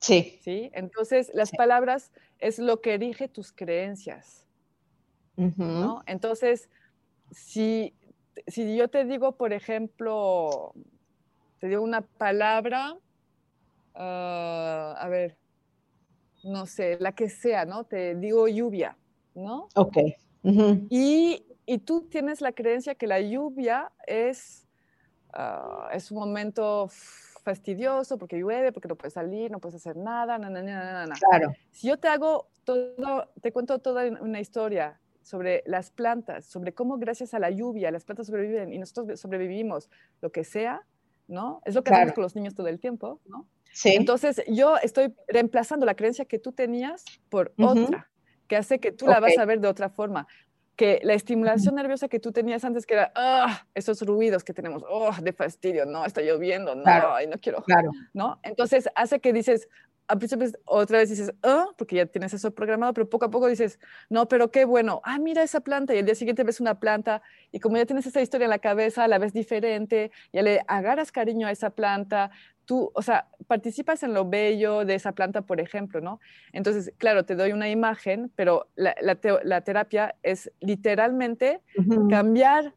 Sí. ¿Sí? Entonces, las sí. palabras es lo que erige tus creencias. Uh-huh. ¿No? Entonces, si, si yo te digo, por ejemplo, te digo una palabra, uh, a ver, no sé, la que sea, ¿no? Te digo lluvia, ¿no? Ok. Uh-huh. Y, y tú tienes la creencia que la lluvia es... Uh, es un momento fastidioso porque llueve, porque no puedes salir, no puedes hacer nada, na, na, na, na, na. Claro. Si yo te hago todo, te cuento toda una historia sobre las plantas, sobre cómo gracias a la lluvia las plantas sobreviven y nosotros sobrevivimos, lo que sea, ¿no? Es lo que claro. hacemos con los niños todo el tiempo, ¿no? Sí. Entonces yo estoy reemplazando la creencia que tú tenías por uh-huh. otra, que hace que tú okay. la vas a ver de otra forma. Que la estimulación nerviosa que tú tenías antes, que era oh, esos ruidos que tenemos, oh, de fastidio, no, está lloviendo, no, claro, ay, no quiero, claro. ¿no? Entonces hace que dices, al principio otra vez dices, oh, porque ya tienes eso programado, pero poco a poco dices, no, pero qué bueno, ah, mira esa planta, y el día siguiente ves una planta, y como ya tienes esa historia en la cabeza, la ves diferente, ya le agarras cariño a esa planta, tú, o sea, participas en lo bello de esa planta, por ejemplo, ¿no? Entonces, claro, te doy una imagen, pero la, la, te, la terapia es literalmente uh-huh. cambiar,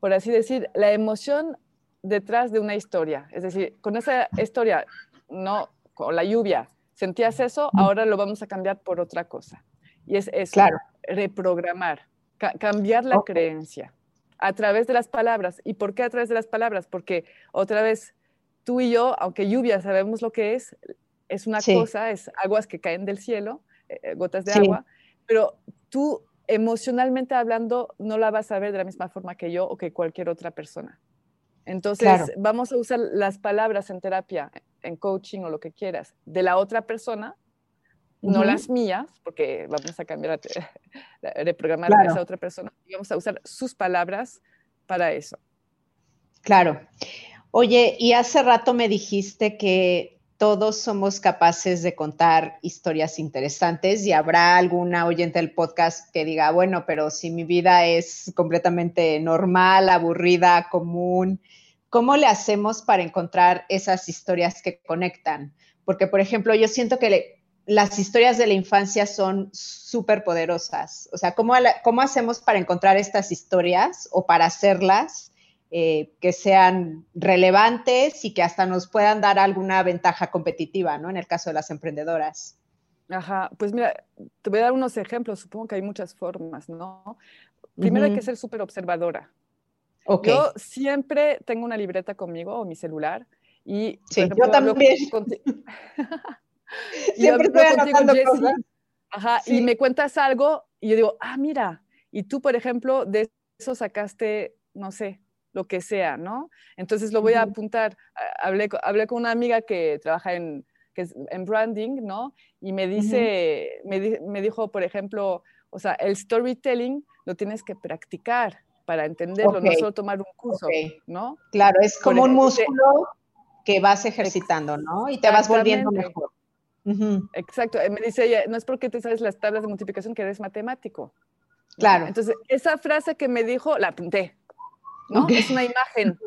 por así decir, la emoción detrás de una historia. Es decir, con esa historia, no, con la lluvia, sentías eso, uh-huh. ahora lo vamos a cambiar por otra cosa. Y es eso, claro. reprogramar, ca- cambiar la okay. creencia a través de las palabras. ¿Y por qué a través de las palabras? Porque otra vez... Tú y yo, aunque lluvia sabemos lo que es, es una sí. cosa, es aguas que caen del cielo, eh, gotas de sí. agua, pero tú emocionalmente hablando no la vas a ver de la misma forma que yo o que cualquier otra persona. Entonces, claro. vamos a usar las palabras en terapia, en coaching o lo que quieras, de la otra persona, uh-huh. no las mías, porque vamos a cambiar, a, a reprogramar claro. a esa otra persona, y vamos a usar sus palabras para eso. Claro. Oye, y hace rato me dijiste que todos somos capaces de contar historias interesantes y habrá alguna oyente del podcast que diga, bueno, pero si mi vida es completamente normal, aburrida, común, ¿cómo le hacemos para encontrar esas historias que conectan? Porque, por ejemplo, yo siento que le, las historias de la infancia son súper poderosas. O sea, ¿cómo, la, ¿cómo hacemos para encontrar estas historias o para hacerlas? Eh, que sean relevantes y que hasta nos puedan dar alguna ventaja competitiva, ¿no? En el caso de las emprendedoras. Ajá, pues mira, te voy a dar unos ejemplos, supongo que hay muchas formas, ¿no? Primero uh-huh. hay que ser súper observadora. Okay. Yo siempre tengo una libreta conmigo o mi celular y... Sí, ejemplo, yo también. Conti- siempre estoy anotando cosas. Ajá, sí. Y me cuentas algo y yo digo, ah, mira, y tú, por ejemplo, de eso sacaste, no sé, lo que sea, ¿no? Entonces lo voy a apuntar. Hablé, hablé con una amiga que trabaja en, que es en branding, ¿no? Y me dice, uh-huh. me, di, me dijo, por ejemplo, o sea, el storytelling lo tienes que practicar para entenderlo, okay. no solo tomar un curso, okay. ¿no? Claro, es como por un ejemplo, músculo que vas ejercitando, ¿no? Y te vas volviendo mejor. Uh-huh. Exacto, me dice ella, no es porque te sabes las tablas de multiplicación que eres matemático. Claro. Entonces, esa frase que me dijo, la apunté, ¿no? Okay. Es una imagen.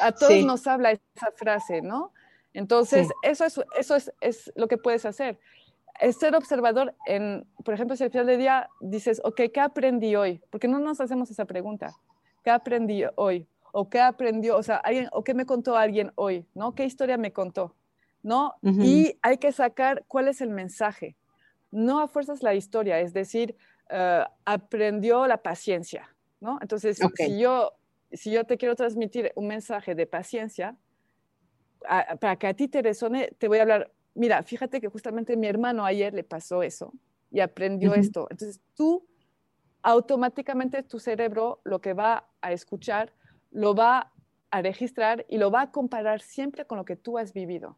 A todos sí. nos habla esa frase, ¿no? Entonces, sí. eso, es, eso es, es lo que puedes hacer. Es ser observador en, por ejemplo, si al final del día dices, ok, ¿qué aprendí hoy? Porque no nos hacemos esa pregunta. ¿Qué aprendí hoy? ¿O qué aprendió? O sea, alguien, ¿o qué me contó alguien hoy? ¿No? ¿Qué historia me contó? ¿No? Uh-huh. Y hay que sacar cuál es el mensaje. No a fuerzas la historia, es decir, uh, aprendió la paciencia, ¿no? Entonces, okay. si yo, si yo te quiero transmitir un mensaje de paciencia, a, para que a ti te resone, te voy a hablar, mira, fíjate que justamente mi hermano ayer le pasó eso y aprendió uh-huh. esto. Entonces, tú, automáticamente tu cerebro lo que va a escuchar, lo va a registrar y lo va a comparar siempre con lo que tú has vivido.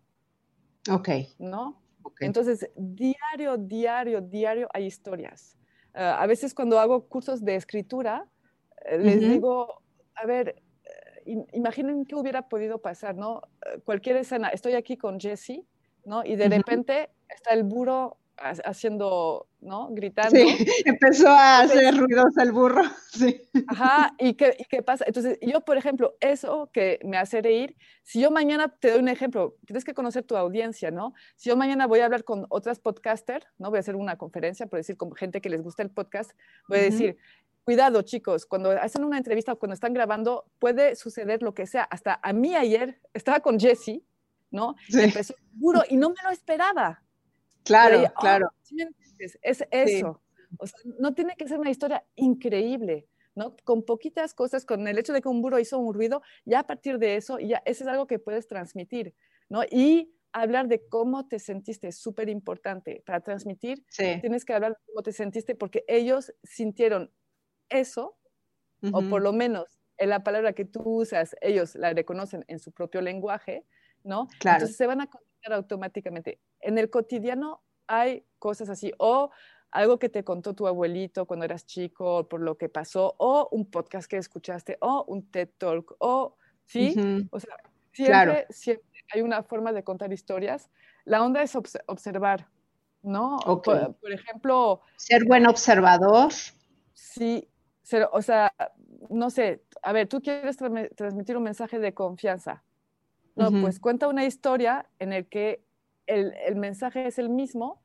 Ok. ¿No? Okay. Entonces, diario, diario, diario hay historias. Uh, a veces cuando hago cursos de escritura, uh-huh. les digo, a ver, uh, imaginen qué hubiera podido pasar, ¿no? Uh, cualquier escena, estoy aquí con Jessie, ¿no? Y de uh-huh. repente está el burro haciendo, ¿no? Gritando. Sí, empezó a entonces, hacer ruidos el burro. Sí. Ajá, ¿y qué, ¿y qué pasa? Entonces, yo, por ejemplo, eso que me hace reír, si yo mañana, te doy un ejemplo, tienes que conocer tu audiencia, ¿no? Si yo mañana voy a hablar con otras podcasters, ¿no? Voy a hacer una conferencia, por decir, con gente que les gusta el podcast, voy a uh-huh. decir, cuidado, chicos, cuando hacen una entrevista o cuando están grabando, puede suceder lo que sea. Hasta a mí ayer, estaba con Jessie, ¿no? Sí. Empezó el burro y no me lo esperaba. Claro, ahí, oh, claro. ¿Sí me entiendes? Es eso. Sí. O sea, no tiene que ser una historia increíble, ¿no? Con poquitas cosas, con el hecho de que un burro hizo un ruido, ya a partir de eso, ya eso es algo que puedes transmitir, ¿no? Y hablar de cómo te sentiste, es súper importante. Para transmitir, sí. tienes que hablar de cómo te sentiste, porque ellos sintieron eso, uh-huh. o por lo menos en la palabra que tú usas, ellos la reconocen en su propio lenguaje, ¿no? Claro. Entonces se van a conectar automáticamente. En el cotidiano hay cosas así, o algo que te contó tu abuelito cuando eras chico, por lo que pasó, o un podcast que escuchaste, o un TED Talk, o, ¿sí? Uh-huh. O sea, siempre, claro. siempre hay una forma de contar historias. La onda es obs- observar, ¿no? Okay. Por, por ejemplo... Ser buen observador. Sí, ser, o sea, no sé, a ver, tú quieres tra- transmitir un mensaje de confianza. No, uh-huh. pues cuenta una historia en la que El, el mensaje es el mismo,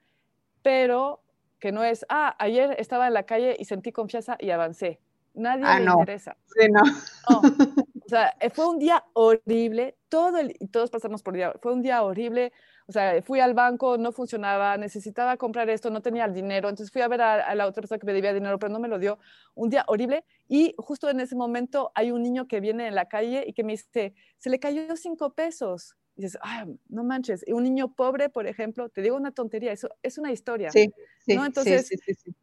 pero que no es, ah, ayer estaba en la calle y sentí confianza y avancé. Nadie ah, le no. interesa. Sí, no. no. O sea, fue un día horrible, todo el, todos pasamos por día, fue un día horrible, o sea, fui al banco, no funcionaba, necesitaba comprar esto, no tenía el dinero, entonces fui a ver a, a la otra persona que me debía dinero, pero no me lo dio. Un día horrible, y justo en ese momento hay un niño que viene en la calle y que me dice, se le cayó cinco pesos. Y dices, ah, no manches, y un niño pobre, por ejemplo, te digo una tontería, eso es una historia, sí, sí, ¿no? Entonces, sí, sí, sí, sí.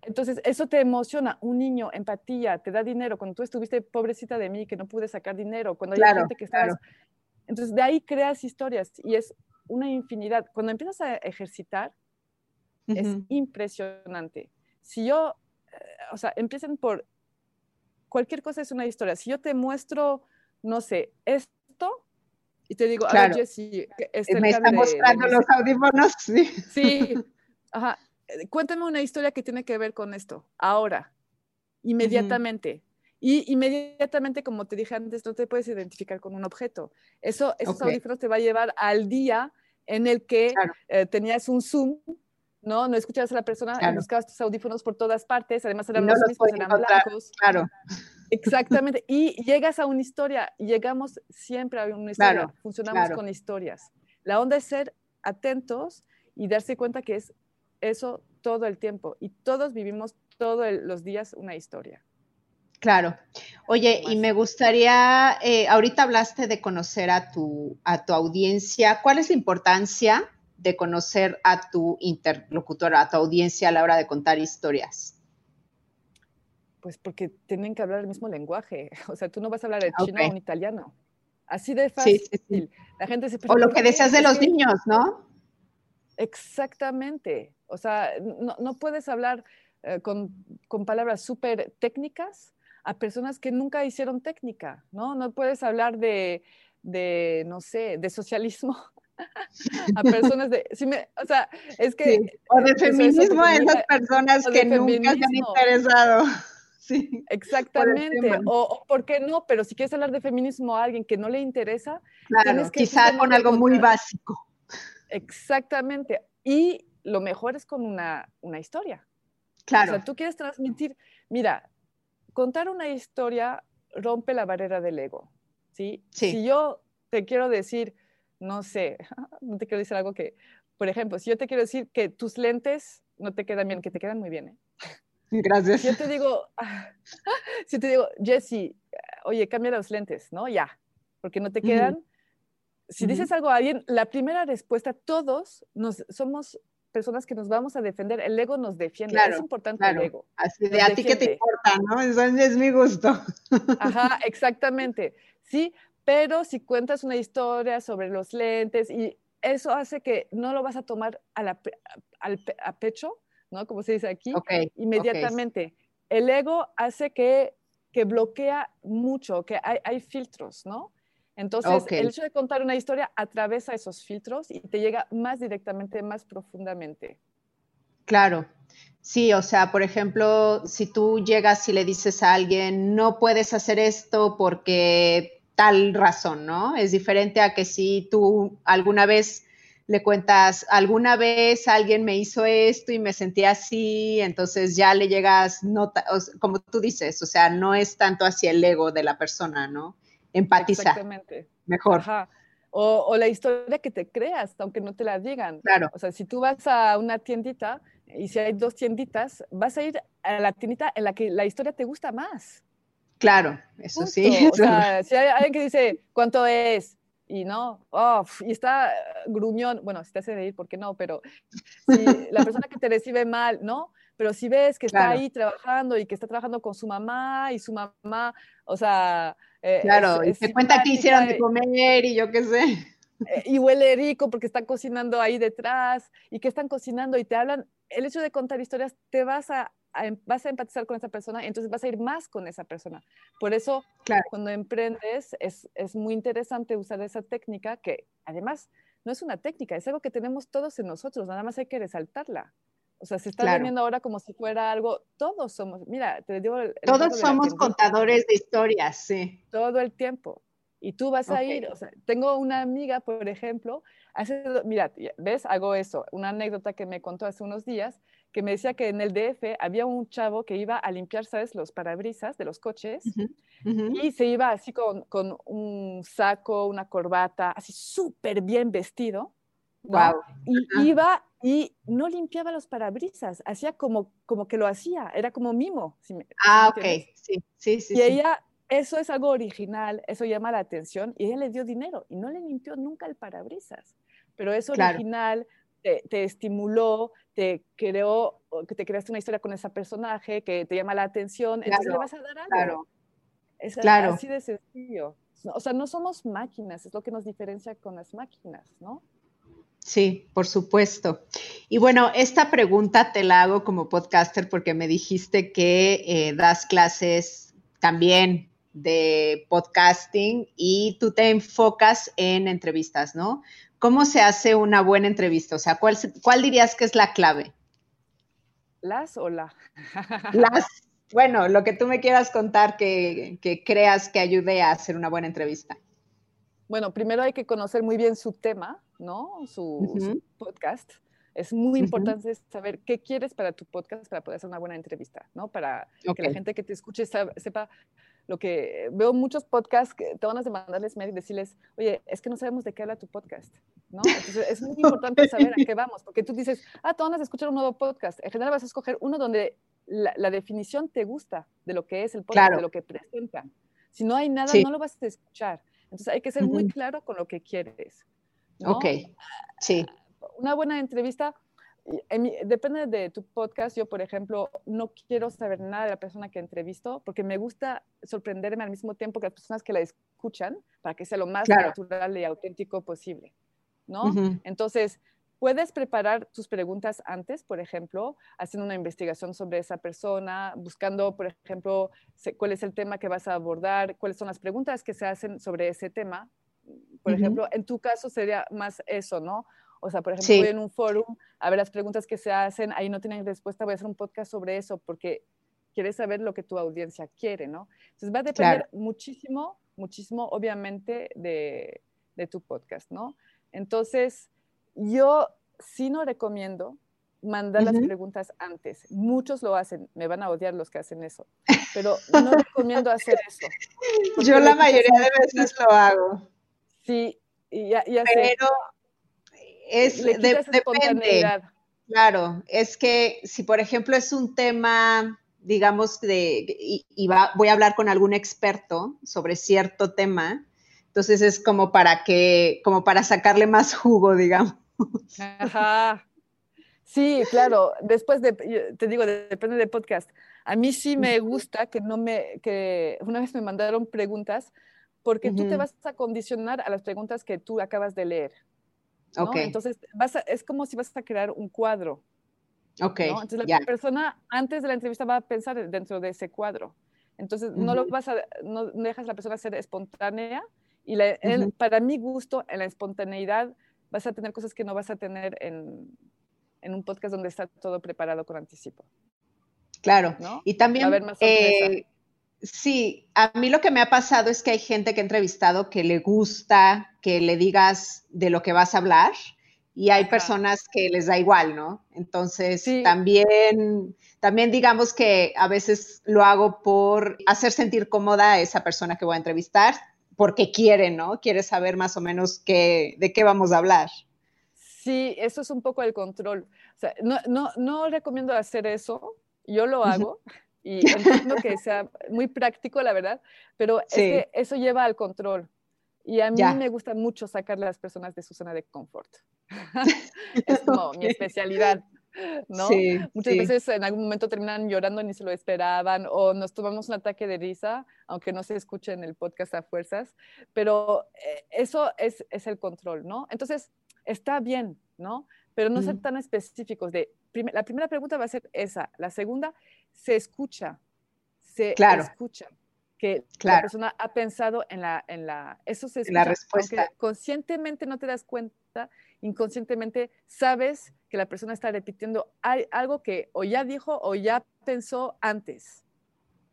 entonces, eso te emociona, un niño, empatía, te da dinero, cuando tú estuviste pobrecita de mí, que no pude sacar dinero, cuando hay claro, gente que está... Claro. Entonces, de ahí creas historias, y es una infinidad. Cuando empiezas a ejercitar, uh-huh. es impresionante. Si yo, eh, o sea, empiecen por, cualquier cosa es una historia. Si yo te muestro, no sé, esto, y te digo, claro. a ver, Jessie, este me están mostrando de, de los audífonos. Sí. sí, ajá. Cuéntame una historia que tiene que ver con esto, ahora, inmediatamente. Uh-huh. Y inmediatamente, como te dije antes, no te puedes identificar con un objeto. Eso, esos okay. audífonos te va a llevar al día en el que claro. eh, tenías un Zoom, ¿no? No escuchabas a la persona, claro. buscabas tus audífonos por todas partes, además eran no los mismos, eran encontrar. blancos. Claro. Exactamente, y llegas a una historia, llegamos siempre a una historia, claro, funcionamos claro. con historias. La onda es ser atentos y darse cuenta que es eso todo el tiempo, y todos vivimos todos los días una historia. Claro. Oye, y me gustaría, eh, ahorita hablaste de conocer a tu, a tu audiencia. ¿Cuál es la importancia de conocer a tu interlocutor, a tu audiencia a la hora de contar historias? Pues porque tienen que hablar el mismo lenguaje. O sea, tú no vas a hablar el okay. chino o un italiano. Así de fácil. Sí, sí, sí. La gente se pregunta, o lo que decías de los niños, ¿no? Exactamente. O sea, no, no puedes hablar eh, con, con palabras súper técnicas a personas que nunca hicieron técnica, ¿no? No puedes hablar de, de no sé, de socialismo a personas de... Si me, o sea, es que... Sí. O de feminismo a esas personas que nunca se han interesado. Sí, exactamente, por o, o por qué no, pero si quieres hablar de feminismo a alguien que no le interesa, claro, que quizá con algo contar. Muy básico. Exactamente, y lo mejor es con una, una historia. Claro. O sea, tú quieres transmitir, mira, contar una historia rompe la barrera del ego, ¿sí? Sí. Si yo te quiero decir, no sé, no te quiero decir algo que, por ejemplo, si yo te quiero decir que tus lentes no te quedan bien, que te quedan muy bien, ¿eh? Gracias. Yo te digo, si te digo, Jessy, oye, cambia los lentes, ¿no? Ya, porque no te quedan. Uh-huh. Si uh-huh. dices algo a alguien, la primera respuesta, todos nos, somos personas que nos vamos a defender, el ego nos defiende, claro, es importante claro. el ego. Así de, a ti que te importa, ¿no? Eso es mi gusto. Ajá, exactamente, sí, pero si cuentas una historia sobre los lentes y eso hace que no lo vas a tomar a, la, a, a, a pecho, ¿no? Como se dice aquí, okay, inmediatamente. Okay. El ego hace que, que bloquea mucho, que hay, hay filtros, ¿no? Entonces, okay. el hecho de contar una historia atraviesa esos filtros y te llega más directamente, más profundamente. Claro. Sí, o sea, por ejemplo, si tú llegas y le dices a alguien, no puedes hacer esto porque tal razón, ¿no? Es diferente a que si tú alguna vez... le cuentas, alguna vez alguien me hizo esto y me sentí así, entonces ya le llegas, no, como tú dices, o sea, no es tanto hacia el ego de la persona, ¿no? Empatiza. Exactamente. Mejor. Ajá. O, o la historia que te creas, aunque no te la digan. Claro. O sea, si tú vas a una tiendita y si hay dos tienditas, vas a ir a la tiendita en la que la historia te gusta más. Claro, eso Justo. sí. O sea, si hay alguien que dice, ¿cuánto es? Y no, oh, y está gruñón, bueno, si te hace reír, ¿por qué no? Pero si la persona que te recibe mal, ¿no? Pero si ves que está claro. ahí trabajando y que está trabajando con su mamá y su mamá, o sea... Eh, claro, es, y te cuenta que hicieron de comer y yo qué sé. Y huele rico porque están cocinando ahí detrás y que están cocinando y te hablan. El hecho de contar historias te vas a... vas a empatizar con esa persona, entonces vas a ir más con esa persona. Por eso, claro. cuando emprendes, es, es muy interesante usar esa técnica que, además, no es una técnica, es algo que tenemos todos en nosotros, nada más hay que resaltarla. O sea, se está claro. viendo ahora como si fuera algo, todos somos, mira, te digo... El, el todos somos contadores de historias, sí. Todo el tiempo. Y tú vas okay. a ir, o sea, tengo una amiga, por ejemplo, hace, mira, ¿ves? Hago eso, una anécdota que me contó hace unos días, que me decía que en el D F había un chavo que iba a limpiar, ¿sabes? Los parabrisas de los coches, uh-huh, uh-huh. y se iba así con, con un saco, una corbata, así súper bien vestido. Wow. ¿no? Y uh-huh. iba y no limpiaba los parabrisas, hacía como, como que lo hacía, era como mimo. Si me, ah, si me ok, sí, sí, sí. Y sí. ella... Eso es algo original, eso llama la atención y ella le dio dinero y no le limpió nunca el parabrisas, pero es original, claro. te, te estimuló, te creó, que te creaste una historia con ese personaje que te llama la atención, claro, entonces le vas a dar algo. Claro. Es claro. así de sencillo. O sea, no somos máquinas, es lo que nos diferencia con las máquinas, ¿no? Sí, por supuesto. Y bueno, esta pregunta te la hago como podcaster porque me dijiste que eh, das clases también de podcasting y tú te enfocas en entrevistas, ¿no? ¿Cómo se hace una buena entrevista? O sea, ¿cuál, cuál dirías que es la clave? ¿Las o la? Las, bueno, lo que tú me quieras contar que, que creas que ayude a hacer una buena entrevista. Bueno, primero hay que conocer muy bien su tema, ¿no? Su, uh-huh. su podcast. Es muy importante uh-huh. saber qué quieres para tu podcast para poder hacer una buena entrevista, ¿no? Para okay. que la gente que te escuche sepa... Lo que veo muchos podcasts que te van a mandarles mail y decirles, oye, es que no sabemos de qué habla tu podcast, ¿no? Entonces, es muy importante okay. saber a qué vamos, porque tú dices, ah, te van a escuchar un nuevo podcast. En general vas a escoger uno donde la, la definición te gusta de lo que es el podcast, claro. de lo que presenta. Si no hay nada, sí. no lo vas a escuchar. Entonces, hay que ser uh-huh. muy claro con lo que quieres, ¿no? Ok, sí. Una buena entrevista... Mi, depende de tu podcast. Yo, por ejemplo, no quiero saber nada de la persona que entrevisto porque me gusta sorprenderme al mismo tiempo que las personas que la escuchan para que sea lo más claro. natural y auténtico posible, ¿no? Uh-huh. Entonces, puedes preparar tus preguntas antes, por ejemplo, haciendo una investigación sobre esa persona, buscando, por ejemplo, cuál es el tema que vas a abordar, cuáles son las preguntas que se hacen sobre ese tema. por uh-huh. ejemplo, en tu caso sería más eso, ¿no? O sea, por ejemplo, sí. voy en un fórum, a ver las preguntas que se hacen, ahí no tienen respuesta, voy a hacer un podcast sobre eso, porque quieres saber lo que tu audiencia quiere, ¿no? Entonces va a depender claro. muchísimo, muchísimo, obviamente, de, de tu podcast, ¿no? Entonces, yo sí no recomiendo mandar uh-huh. las preguntas antes. Muchos lo hacen, me van a odiar los que hacen eso, pero no recomiendo hacer eso. Yo la mayoría de veces lo hago. Sí, y ya, ya pero... sé... Es, de, depende, claro, es que si por ejemplo es un tema, digamos, de, y, y va, voy a hablar con algún experto sobre cierto tema, entonces es como para que, como para sacarle más jugo, digamos. Ajá. Sí, claro, después de, te digo, depende del podcast. A mí sí me gusta que no me, que una vez me mandaron preguntas, porque uh-huh. tú te vas a condicionar a las preguntas que tú acabas de leer. ¿No? Okay. Entonces, vas a, es como si vas a crear un cuadro. Okay. ¿No? Entonces, la yeah. persona antes de la entrevista va a pensar dentro de ese cuadro. Entonces, uh-huh. no, lo vas a, no dejas a la persona ser espontánea. Y la, uh-huh. el, para mi gusto, en la espontaneidad, vas a tener cosas que no vas a tener en, en un podcast donde está todo preparado con anticipo. Claro. ¿No? Y también... Va a haber más sorpresa. Eh, Sí, a mí lo que me ha pasado es que hay gente que he entrevistado que le gusta que le digas de lo que vas a hablar y hay personas que les da igual, ¿no? Entonces, sí. también, también digamos que a veces lo hago por hacer sentir cómoda a esa persona que voy a entrevistar porque quiere, ¿no? Quiere saber más o menos qué, de qué vamos a hablar. Sí, eso es un poco el control. O sea, no, no, no recomiendo hacer eso, yo lo hago. Uh-huh. Y entiendo que sea muy práctico, la verdad, pero sí. es que eso lleva al control. Y a mí ya. me gusta mucho sacar a las personas de su zona de confort. Es como okay. mi especialidad, ¿no? Sí, Muchas sí. veces en algún momento terminan llorando y ni se lo esperaban, o nos tomamos un ataque de risa, aunque no se escuche en el podcast a fuerzas, pero eso es, es el control, ¿no? Entonces, está bien, ¿no? Pero no mm. ser tan específicos de... Prim- la primera pregunta va a ser esa, la segunda... se escucha, se claro. escucha, que claro. la persona ha pensado en la, en la, eso se escucha, la respuesta. Aunque conscientemente no te das cuenta, inconscientemente sabes que la persona está repitiendo algo que o ya dijo o ya pensó antes,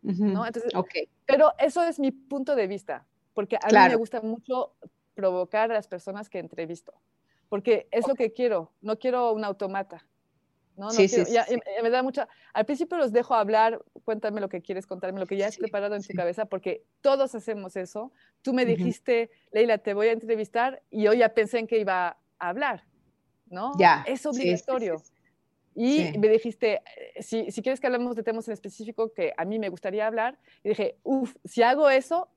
uh-huh. ¿no? Entonces, okay. pero eso es mi punto de vista, porque a claro. mí me gusta mucho provocar a las personas que entrevisto, porque es okay. lo que quiero, no quiero un automata. No, no sí, sí, ya, sí. Me da mucha... Al principio los dejo hablar, cuéntame lo que quieres, contarme lo que ya has sí, preparado en sí. tu cabeza, porque todos hacemos eso. Tú me dijiste, uh-huh. Leila, te voy a entrevistar, y yo ya pensé en que iba a hablar, ¿no? Ya. Es obligatorio. Sí, sí, sí. Y sí. me dijiste, si, si quieres que hablemos de temas en específico que a mí me gustaría hablar, y dije, uff, si hago eso,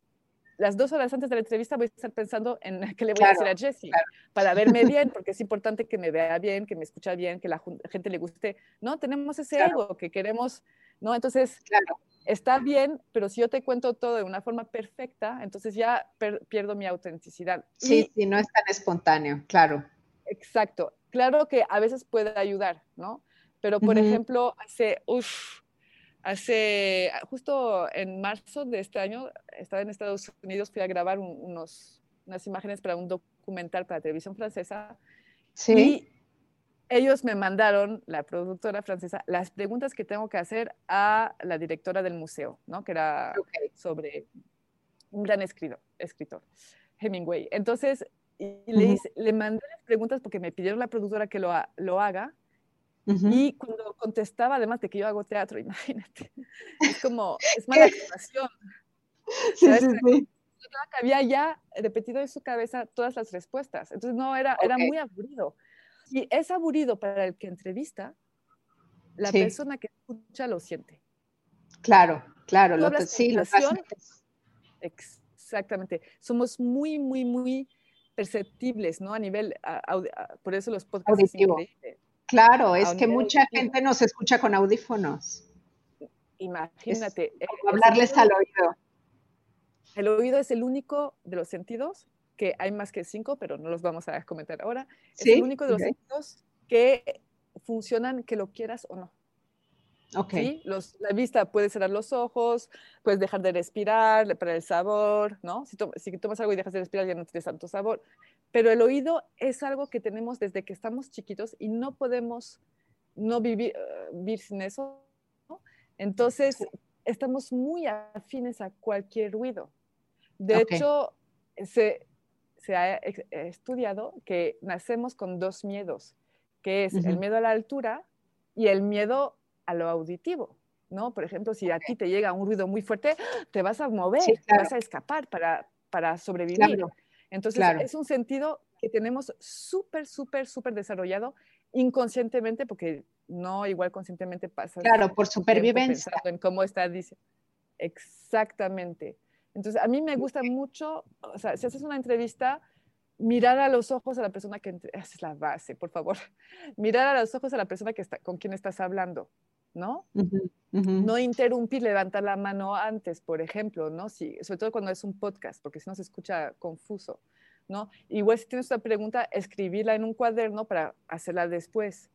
las dos horas antes de la entrevista voy a estar pensando en qué le voy claro, a decir a Jessie claro. para verme bien, porque es importante que me vea bien, que me escuche bien, que la gente le guste. No, tenemos ese claro. ego que queremos, ¿no? Entonces, claro. está bien, pero si yo te cuento todo de una forma perfecta, entonces ya per- pierdo mi autenticidad. Sí, y, sí, no es tan espontáneo, claro. Exacto. Claro que a veces puede ayudar, ¿no? Pero, por uh-huh. ejemplo, hace... Uf, Hace, justo en marzo de este año, estaba en Estados Unidos, fui a grabar un, unos, unas imágenes para un documental para la televisión francesa. ¿Sí? Y ellos me mandaron, la productora francesa, las preguntas que tengo que hacer a la directora del museo, ¿no? Que era okay. sobre un gran escritor, escritor Hemingway. Entonces, y le, hice, uh-huh. le mandé las preguntas porque me pidieron la productora que lo, lo haga. Uh-huh. Y cuando contestaba, además de que yo hago teatro, imagínate, es como, es mala actuación. Sí, ¿sabes? Sí, sí. Había ya repetido en su cabeza todas las respuestas, entonces no, era, okay. era muy aburrido. Y es aburrido para el que entrevista, la sí. persona que escucha lo siente. Claro, claro, lo que, sí, lo sientes. Exactamente, somos muy, muy, muy perceptibles, ¿no? A nivel, a, a, por eso los podcasts son increíbles. Claro, es que mucha gente nos escucha con audífonos. Imagínate. Es como hablarles al oído. El oído es el único de los sentidos, que hay más que cinco, pero no los vamos a comentar ahora. ¿Sí? Es el único de los okay. sentidos que funcionan, que lo quieras o no. Okay. ¿Sí? Los, la vista puede cerrar los ojos, puedes dejar de respirar para el sabor, ¿no? Si, to si tomas algo y dejas de respirar ya no tienes tanto sabor. Pero el oído es algo que tenemos desde que estamos chiquitos y no podemos no vivir, uh, vivir sin eso, ¿no? Entonces, estamos muy afines a cualquier ruido. De okay. hecho, se, se ha estudiado que nacemos con dos miedos, que es uh-huh. el miedo a la altura y el miedo a lo auditivo, ¿no? Por ejemplo, si okay. a ti te llega un ruido muy fuerte, te vas a mover, sí, claro. te vas a escapar para, para sobrevivir. Claro. Entonces, claro. es un sentido que tenemos súper, súper, súper desarrollado inconscientemente, porque no igual conscientemente pasa. Claro, por supervivencia. Pensando en cómo está, dice. Exactamente. Entonces, a mí me gusta okay. mucho, o sea, si haces una entrevista, mirar a los ojos a la persona que... Esa es la base, por favor. Mirar a los ojos a la persona que está, con quien estás hablando, ¿no? Uh-huh, uh-huh. No interrumpir, levantar la mano antes, por ejemplo, ¿no? Si, sobre todo cuando es un podcast, porque si no se escucha confuso, ¿no? Igual si tienes una pregunta, escribirla en un cuaderno para hacerla después.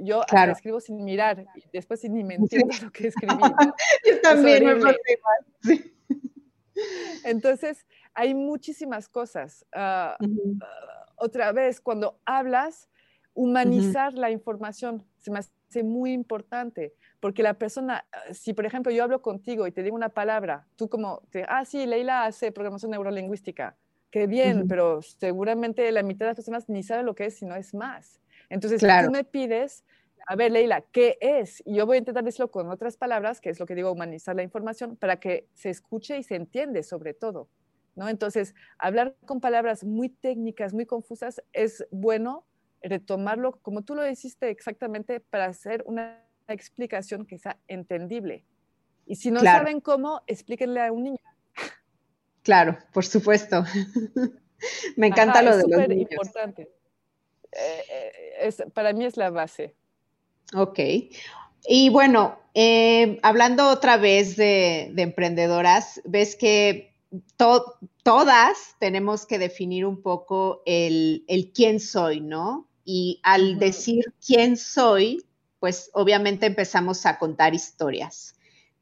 Yo claro. escribo sin mirar, y después ni me entiendo sí. lo que escribí, ¿no? Yo también me sí. Entonces, hay muchísimas cosas. Uh, uh-huh. uh, otra vez, cuando hablas, humanizar uh-huh. la información se me hace muy importante, porque la persona, si por ejemplo yo hablo contigo y te digo una palabra, tú como, te, ah sí, Leila hace programación neurolingüística, qué bien, uh-huh. pero seguramente la mitad de las personas ni sabe lo que es, sino es más. Entonces, claro. si tú me pides, a ver Leila, ¿qué es? Y yo voy a intentar decirlo con otras palabras, que es lo que digo, humanizar la información, para que se escuche y se entiende sobre todo, ¿no? Entonces, hablar con palabras muy técnicas, muy confusas, es bueno retomarlo, como tú lo hiciste exactamente, para hacer una explicación que sea entendible. Y si no claro. saben cómo, explíquenle a un niño. Claro, por supuesto. Me encanta Ajá, lo de los niños. Es súper importante. Eh, es, para mí es la base. Ok. Y bueno, eh, hablando otra vez de, de emprendedoras, ves que to, todas tenemos que definir un poco el, el quién soy, ¿no? Y al decir quién soy, pues obviamente empezamos a contar historias.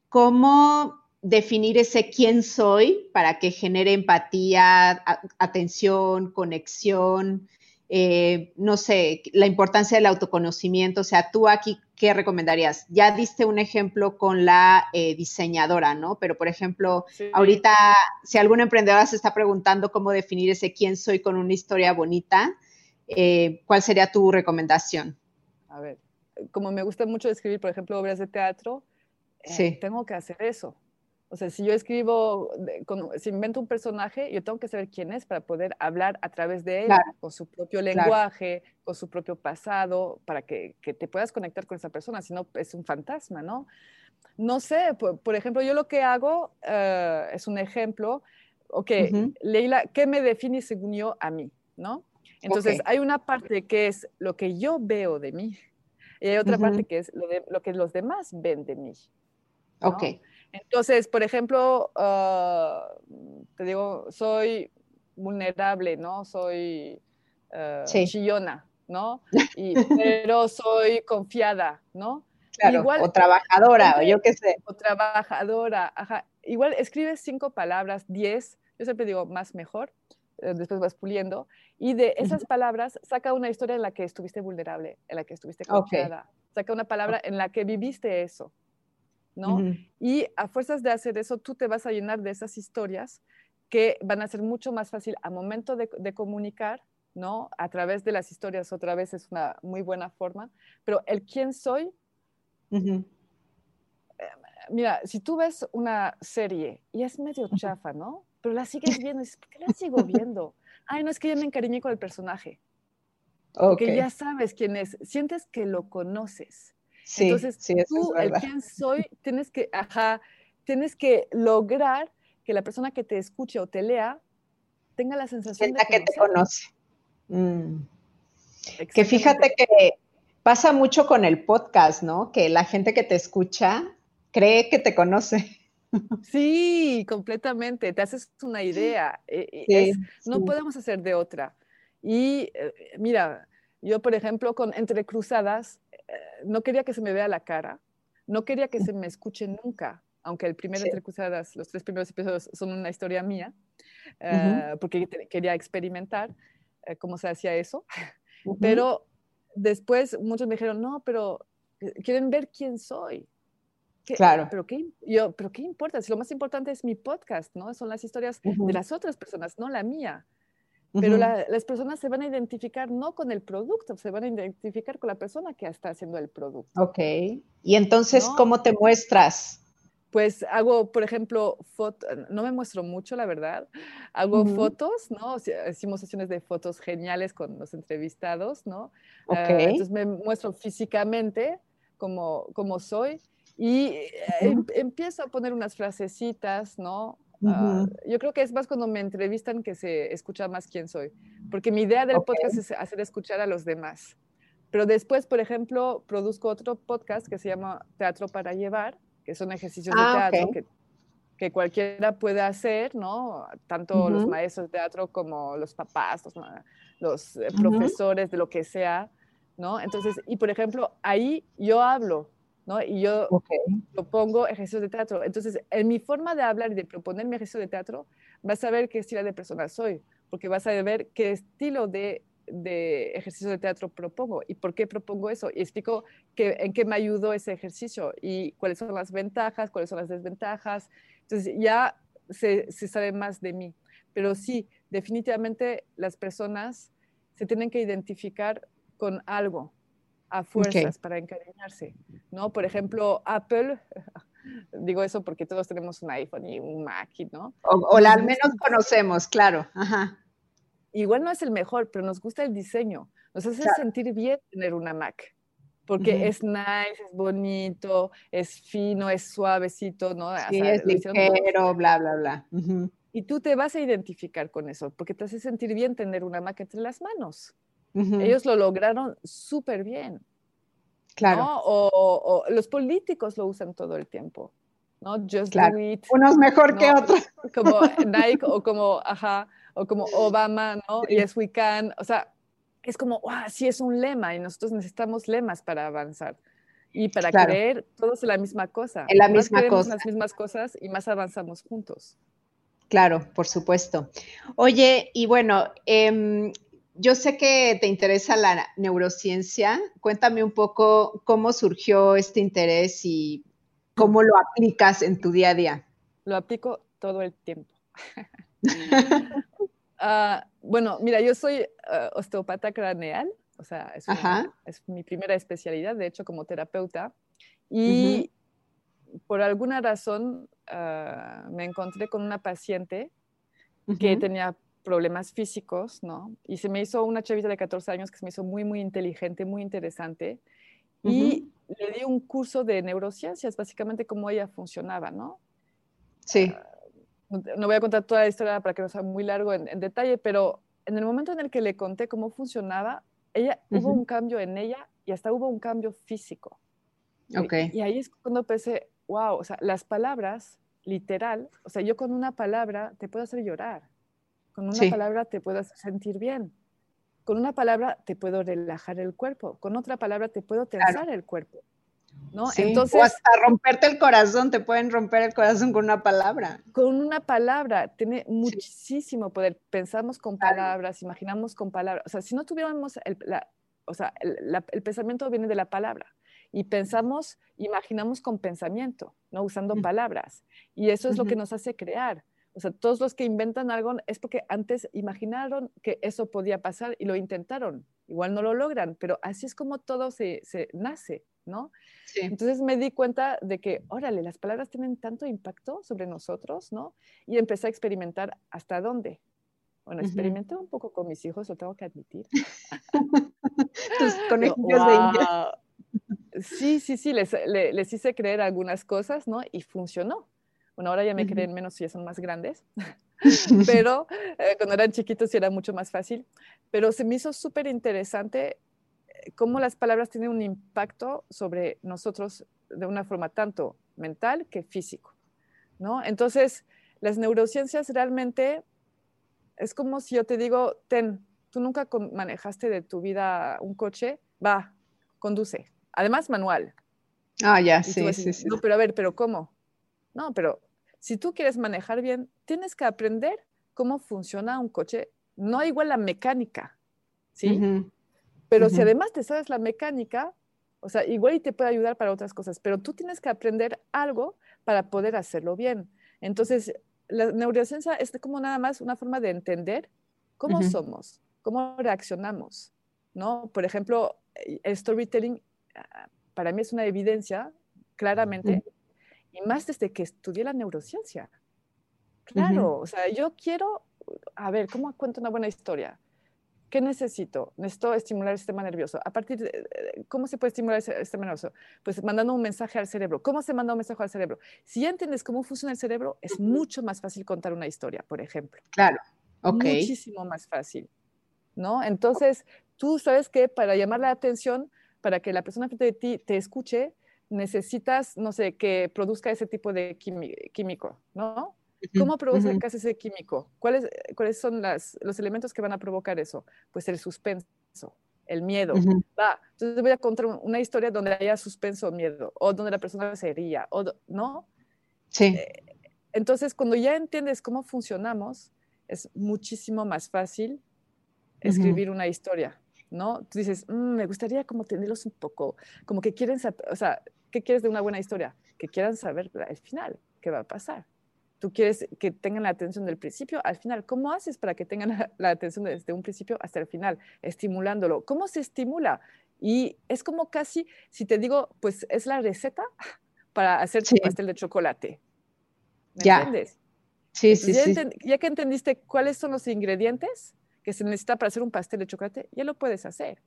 ¿Cómo definir ese quién soy para que genere empatía, a, atención, conexión? Eh, no sé, la importancia del autoconocimiento, o sea, tú aquí, ¿qué recomendarías? Ya diste un ejemplo con la eh, diseñadora, ¿no? Pero, por ejemplo, sí. ahorita, si alguna emprendedora se está preguntando cómo definir ese quién soy con una historia bonita, eh, ¿cuál sería tu recomendación? A ver, como me gusta mucho escribir, por ejemplo, obras de teatro, eh, sí. tengo que hacer eso. O sea, si yo escribo, si invento un personaje, yo tengo que saber quién es para poder hablar a través de él, claro. con su propio lenguaje, claro. con su propio pasado, para que, que te puedas conectar con esa persona, si no es un fantasma, ¿no? No sé, por, por ejemplo, yo lo que hago, uh, es un ejemplo, ok, uh-huh. Leila, ¿qué me define según yo a mí, no? Entonces, okay. hay una parte que es lo que yo veo de mí, y hay otra uh-huh. parte que es lo, de, lo que los demás ven de mí, ¿no? Ok. Entonces, por ejemplo, uh, te digo, soy vulnerable, ¿no? Soy uh, sí. chillona, ¿no? Y, pero soy confiada, ¿no? Claro, igual, o trabajadora, o yo qué sé. O trabajadora, ajá. Igual escribes cinco palabras, diez, yo siempre digo más mejor, eh, después vas puliendo, y de esas uh-huh. palabras saca una historia en la que estuviste vulnerable, en la que estuviste confiada, okay. saca una palabra en la que viviste eso, ¿no? Uh-huh. Y a fuerzas de hacer eso, tú te vas a llenar de esas historias que van a ser mucho más fácil a momento de, de comunicar, ¿no? A través de las historias, otra vez es una muy buena forma. Pero el quién soy, uh-huh. eh, mira, si tú ves una serie y es medio chafa, ¿no? Pero la sigues viendo y dices, ¿por qué la sigo viendo? Ay, no, es que yo me encariñé con el personaje. Okay. Porque ya sabes quién es, sientes que lo conoces. Sí, entonces, sí, tú, el quién soy, tienes que, ajá, tienes que lograr que la persona que te escuche o te lea tenga la sensación de que te conoce. Mm. Que fíjate que pasa mucho con el podcast, ¿no? Que la gente que te escucha cree que te conoce. Sí, completamente. Te haces una idea. Sí, es, sí. No podemos hacer de otra. Y eh, mira, yo, por ejemplo, con Entre Cruzadas, no quería que se me vea la cara, No quería que se me escuche nunca, aunque el primer sí. Entre Cruzadas, los tres primeros episodios son una historia mía, uh-huh. uh, porque te, quería experimentar uh, cómo se hacía eso. Uh-huh. Pero después muchos me dijeron, no, pero quieren ver quién soy. ¿Qué, claro. Pero qué, yo, pero ¿qué importa? Si lo más importante es mi podcast, ¿no? Son las historias uh-huh. de las otras personas, no la mía. Pero uh-huh. la, las personas se van a identificar no con el producto, se van a identificar con la persona que está haciendo el producto. Ok. Y entonces, no, ¿cómo te muestras? Pues hago, por ejemplo, fotos, no me muestro mucho, la verdad. Hago uh-huh. fotos, ¿no? Hicimos sesiones de fotos geniales con los entrevistados, ¿no? Ok. Uh, entonces me muestro físicamente como, como soy y uh-huh. em, empiezo a poner unas frasecitas, ¿no? Uh, uh-huh. Yo creo que es más cuando me entrevistan que se escucha más quién soy, porque mi idea del okay. podcast es hacer escuchar a los demás, pero después, por ejemplo, produzco otro podcast que se llama Teatro para Llevar, que son ejercicios ah, de teatro okay. que, que cualquiera puede hacer, ¿no? Tanto uh-huh. los maestros de teatro como los papás, los, los uh-huh. profesores de lo que sea, ¿no? Entonces, y por ejemplo, ahí yo hablo, ¿no? Y yo okay. propongo ejercicios de teatro. Entonces, en mi forma de hablar y de proponer mi ejercicio de teatro, vas a ver qué estilo de persona soy, porque vas a ver qué estilo de, de ejercicio de teatro propongo y por qué propongo eso. Y explico que, en qué me ayudó ese ejercicio y cuáles son las ventajas, cuáles son las desventajas. Entonces, ya se, se sabe más de mí. Pero sí, definitivamente las personas se tienen que identificar con algo, a fuerzas okay. para encariñarse, ¿no? Por ejemplo, Apple, digo eso porque todos tenemos un iPhone y un Mac, ¿no? O, o la al menos conocemos, claro. Ajá. Igual no es el mejor, pero nos gusta el diseño. Nos hace claro. sentir bien tener una Mac, porque uh-huh. es nice, es bonito, es fino, es suavecito, ¿no? Sí, o sea, es ligero, bla, bla, bla. Uh-huh. Y tú te vas a identificar con eso, porque te hace sentir bien tener una Mac entre las manos. Uh-huh. Ellos lo lograron súper bien. Claro. ¿No? O, o, o los políticos lo usan todo el tiempo, ¿no? Just claro. do it. Unos mejor ¿no? que otros. Como Nike o como, ajá, o como Obama, ¿no? Sí. Yes, we can. O sea, es como, wow, sí es un lema y nosotros necesitamos lemas para avanzar y para claro. creer todos en la misma cosa. En la más misma cosa. Las mismas cosas y más avanzamos juntos. Claro, por supuesto. Oye, y bueno, eh, yo sé que te interesa la neurociencia. Cuéntame un poco cómo surgió este interés y cómo lo aplicas en tu día a día. Lo aplico todo el tiempo. uh, bueno, mira, yo soy uh, osteopata craneal, o sea, es, una, es mi primera especialidad, de hecho, como terapeuta. Y uh-huh. por alguna razón uh, me encontré con una paciente uh-huh. que tenía problemas físicos, ¿no? Y se me hizo una chavita de catorce años que se me hizo muy, muy inteligente, muy interesante. Uh-huh. Y le di un curso de neurociencias, básicamente cómo ella funcionaba, ¿no? Sí. Uh, no voy a contar toda la historia para que no sea muy largo en, en detalle, pero en el momento en el que le conté cómo funcionaba, ella, uh-huh. hubo un cambio en ella y hasta hubo un cambio físico. Okay. Y, y ahí es cuando pensé, wow, o sea, las palabras, literal, o sea, yo con una palabra te puedo hacer llorar. Con una sí. palabra te puedo sentir bien. Con una palabra te puedo relajar el cuerpo. Con otra palabra te puedo tensar claro. el cuerpo, ¿no? Sí. Entonces, o hasta romperte el corazón. Te pueden romper el corazón con una palabra. Con una palabra. Tiene muchísimo sí. poder. Pensamos con claro. palabras, imaginamos con palabras. O sea, si no tuviéramos... El, la, o sea, el, la, el pensamiento viene de la palabra. Y pensamos, imaginamos con pensamiento, ¿no? Usando uh-huh. palabras. Y eso es uh-huh. lo que nos hace crear. O sea, todos los que inventan algo es porque antes imaginaron que eso podía pasar y lo intentaron. Igual no lo logran, pero así es como todo se, se nace, ¿no? Sí. Entonces me di cuenta de que, órale, las palabras tienen tanto impacto sobre nosotros, ¿no? Y empecé a experimentar hasta dónde. Bueno, uh-huh. experimenté un poco con mis hijos, lo tengo que admitir. Tus conejillos wow. de India. Sí, sí, sí, les, les, les hice creer algunas cosas, ¿no? Y funcionó. Bueno, ahora ya me creen menos y ya son más grandes, pero eh, cuando eran chiquitos sí era mucho más fácil. Pero se me hizo súper interesante cómo las palabras tienen un impacto sobre nosotros de una forma tanto mental que físico, ¿no? Entonces, las neurociencias realmente es como si yo te digo, ten, tú nunca con- manejaste de tu vida un coche, va, conduce. Además, manual. Ah, ya, sí, sí, así, sí. No, pero a ver, ¿pero cómo? No, pero si tú quieres manejar bien, tienes que aprender cómo funciona un coche. No igual la mecánica, ¿sí? Uh-huh. Pero uh-huh. si además te sabes la mecánica, o sea, igual y te puede ayudar para otras cosas, pero tú tienes que aprender algo para poder hacerlo bien. Entonces, la neurociencia es como nada más una forma de entender cómo uh-huh. somos, cómo reaccionamos, ¿no? Por ejemplo, el storytelling para mí es una evidencia, claramente, uh-huh. y más desde que estudié la neurociencia. Claro, uh-huh. o sea, yo quiero, a ver, ¿cómo cuento una buena historia? ¿Qué necesito? Necesito estimular el sistema nervioso. A partir de, ¿cómo se puede estimular el sistema nervioso? Pues mandando un mensaje al cerebro. ¿Cómo se manda un mensaje al cerebro? Si ya entiendes cómo funciona el cerebro, es mucho más fácil contar una historia, por ejemplo. Claro, ok. Muchísimo más fácil, ¿no? Entonces, tú sabes que para llamar la atención, para que la persona frente a ti te escuche, necesitas, no sé, que produzca ese tipo de químico, ¿no? ¿Cómo produce uh-huh. ese químico? ¿Cuáles, cuáles son las, los elementos que van a provocar eso? Pues el suspenso, el miedo. Uh-huh. Va, entonces voy a contar una historia donde haya suspenso o miedo, o donde la persona se ría, o, ¿no? Sí. Entonces, cuando ya entiendes cómo funcionamos, es muchísimo más fácil escribir uh-huh. una historia, ¿no? Tú dices, mmm, me gustaría como tenerlos un poco, como que quieren saber, o sea, ¿qué quieres de una buena historia? Que quieran saber al final qué va a pasar. Tú quieres que tengan la atención del principio al final. ¿Cómo haces para que tengan la, la atención desde un principio hasta el final? Estimulándolo. ¿Cómo se estimula? Y es como casi, si te digo, pues es la receta para hacer tu sí. pastel de chocolate. ¿Me ya. entiendes? Sí, sí, ya sí. Enten, ya que entendiste cuáles son los ingredientes que se necesita para hacer un pastel de chocolate, ya lo puedes hacer.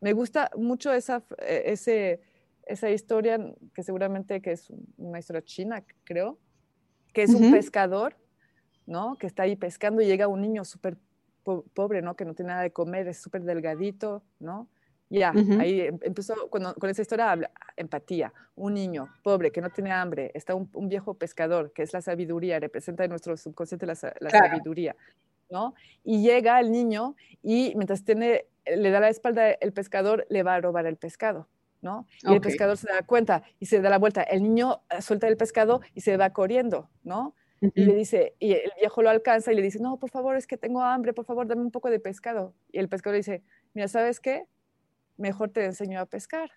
Me gusta mucho esa, ese, esa historia, que seguramente que es una historia china, creo, que es un uh-huh. pescador, ¿no? Que está ahí pescando y llega un niño súper po- pobre, ¿no? Que no tiene nada de comer, es súper delgadito, ¿no? Ya, uh-huh. ahí empezó, cuando, con esa historia habla, empatía, un niño pobre que no tiene hambre, está un, un viejo pescador, que es la sabiduría, representa en nuestro subconsciente la, la claro. sabiduría, ¿no? Y llega el niño y mientras tiene, le da la espalda el pescador, le va a robar el pescado, ¿no? Y okay. el pescador se da cuenta y se da la vuelta. El niño suelta el pescado y se va corriendo, ¿no? Uh-huh. Y le dice, y el viejo lo alcanza y le dice, no, por favor, es que tengo hambre, por favor, dame un poco de pescado. Y el pescador le dice, mira, ¿sabes qué? Mejor te enseño a pescar,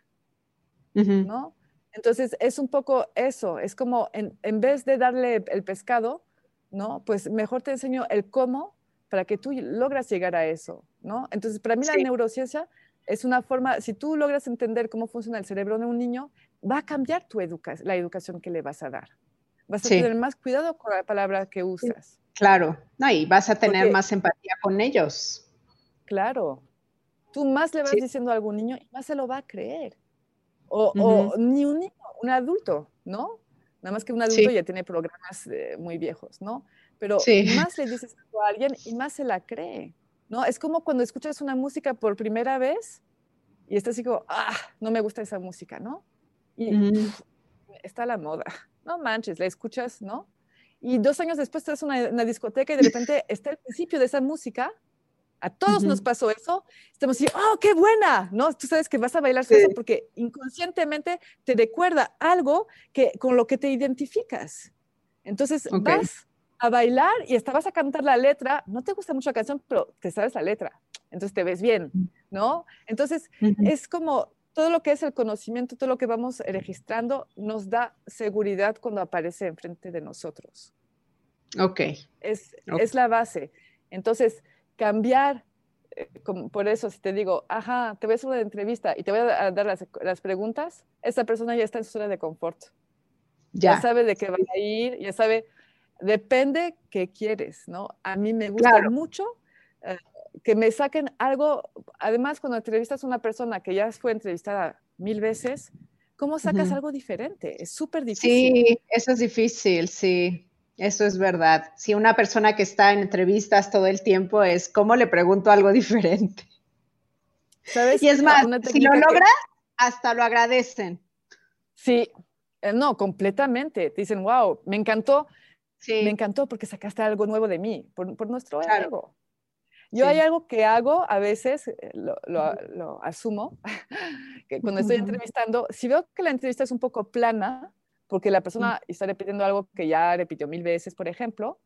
uh-huh. ¿no? Entonces, es un poco eso. Es como, en, en vez de darle el pescado, ¿no? Pues mejor te enseño el cómo para que tú logras llegar a eso, ¿no? Entonces, para mí sí. la neurociencia... es una forma, si tú logras entender cómo funciona el cerebro de un niño, va a cambiar tu educa- la educación que le vas a dar. Vas a sí. tener más cuidado con la palabra que usas. Claro, no, y vas a tener Porque, más empatía con ellos. Claro, tú más le vas sí. diciendo a algún niño y más se lo va a creer. O, uh-huh. o ni un niño, un adulto, ¿no? Nada más que un adulto sí. ya tiene programas eh, muy viejos, ¿no? Pero sí. más le dices algo a alguien y más se la cree. ¿No? Es como cuando escuchas una música por primera vez y estás así como, ah, no me gusta esa música, ¿no? Y uh-huh. pff, está a la moda, no manches, la escuchas, ¿no? Y dos años después estás en una, una discoteca y de repente está el principio de esa música, a todos uh-huh. nos pasó eso, estamos así, oh, qué buena, ¿no? Tú sabes que vas a bailar sí. eso porque inconscientemente te recuerda algo que, con lo que te identificas. Entonces okay. vas... a bailar y hasta vas a cantar la letra, no te gusta mucho la canción, pero te sabes la letra, entonces te ves bien, ¿no? Entonces, uh-huh. es como todo lo que es el conocimiento, todo lo que vamos registrando, nos da seguridad cuando aparece enfrente de nosotros. Ok. Es, okay. es la base. Entonces, cambiar, eh, como por eso, si te digo, ajá, te voy a hacer una entrevista y te voy a dar las, las preguntas, esa persona ya está en su zona de confort. Ya. Ya sabe de qué va a ir, ya sabe... Depende qué quieres, ¿no? A mí me gusta claro. mucho eh, que me saquen algo. Además, cuando entrevistas a una persona que ya fue entrevistada mil veces, ¿cómo sacas uh-huh. algo diferente? Es súper difícil. Sí, eso es difícil, sí. Eso es verdad. Si una persona que está en entrevistas todo el tiempo es, ¿cómo le pregunto algo diferente? ¿Sabes? Y es más, si lo logras, que... hasta lo agradecen. Sí, eh, no, completamente. Te dicen, wow, me encantó. Sí. Me encantó porque sacaste algo nuevo de mí, por, por nuestro claro. ego. Yo sí. Hay algo que hago a veces, lo, lo, lo asumo, que cuando estoy entrevistando, si veo que la entrevista es un poco plana, porque la persona está repitiendo algo que ya repitió mil veces, por ejemplo,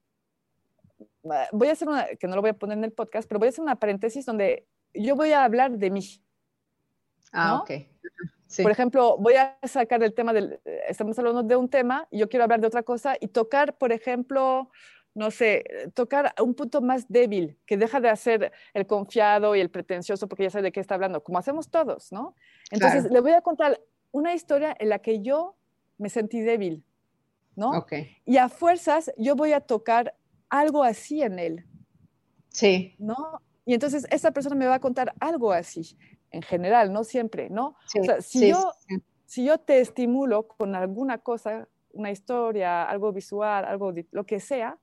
voy a hacer una, que no lo voy a poner en el podcast, pero voy a hacer una paréntesis donde yo voy a hablar de mí. Ah, ¿no? Ok. Sí. Por ejemplo, voy a sacar el tema, del, estamos hablando de un tema, y yo quiero hablar de otra cosa, y tocar, por ejemplo, no sé, tocar un punto más débil, que deja de hacer el confiado y el pretencioso, porque ya sabe de qué está hablando, como hacemos todos, ¿no? Entonces, claro. Le voy a contar una historia en la que yo me sentí débil, ¿no? Okay. Y a fuerzas yo voy a tocar algo así en él. Sí. ¿No? Y entonces esta persona me va a contar algo así, en general, no siempre, ¿no? Sí, o sea, si, sí, yo, sí. si yo te estimulo con alguna cosa, una historia, algo visual, algo de, lo que sea,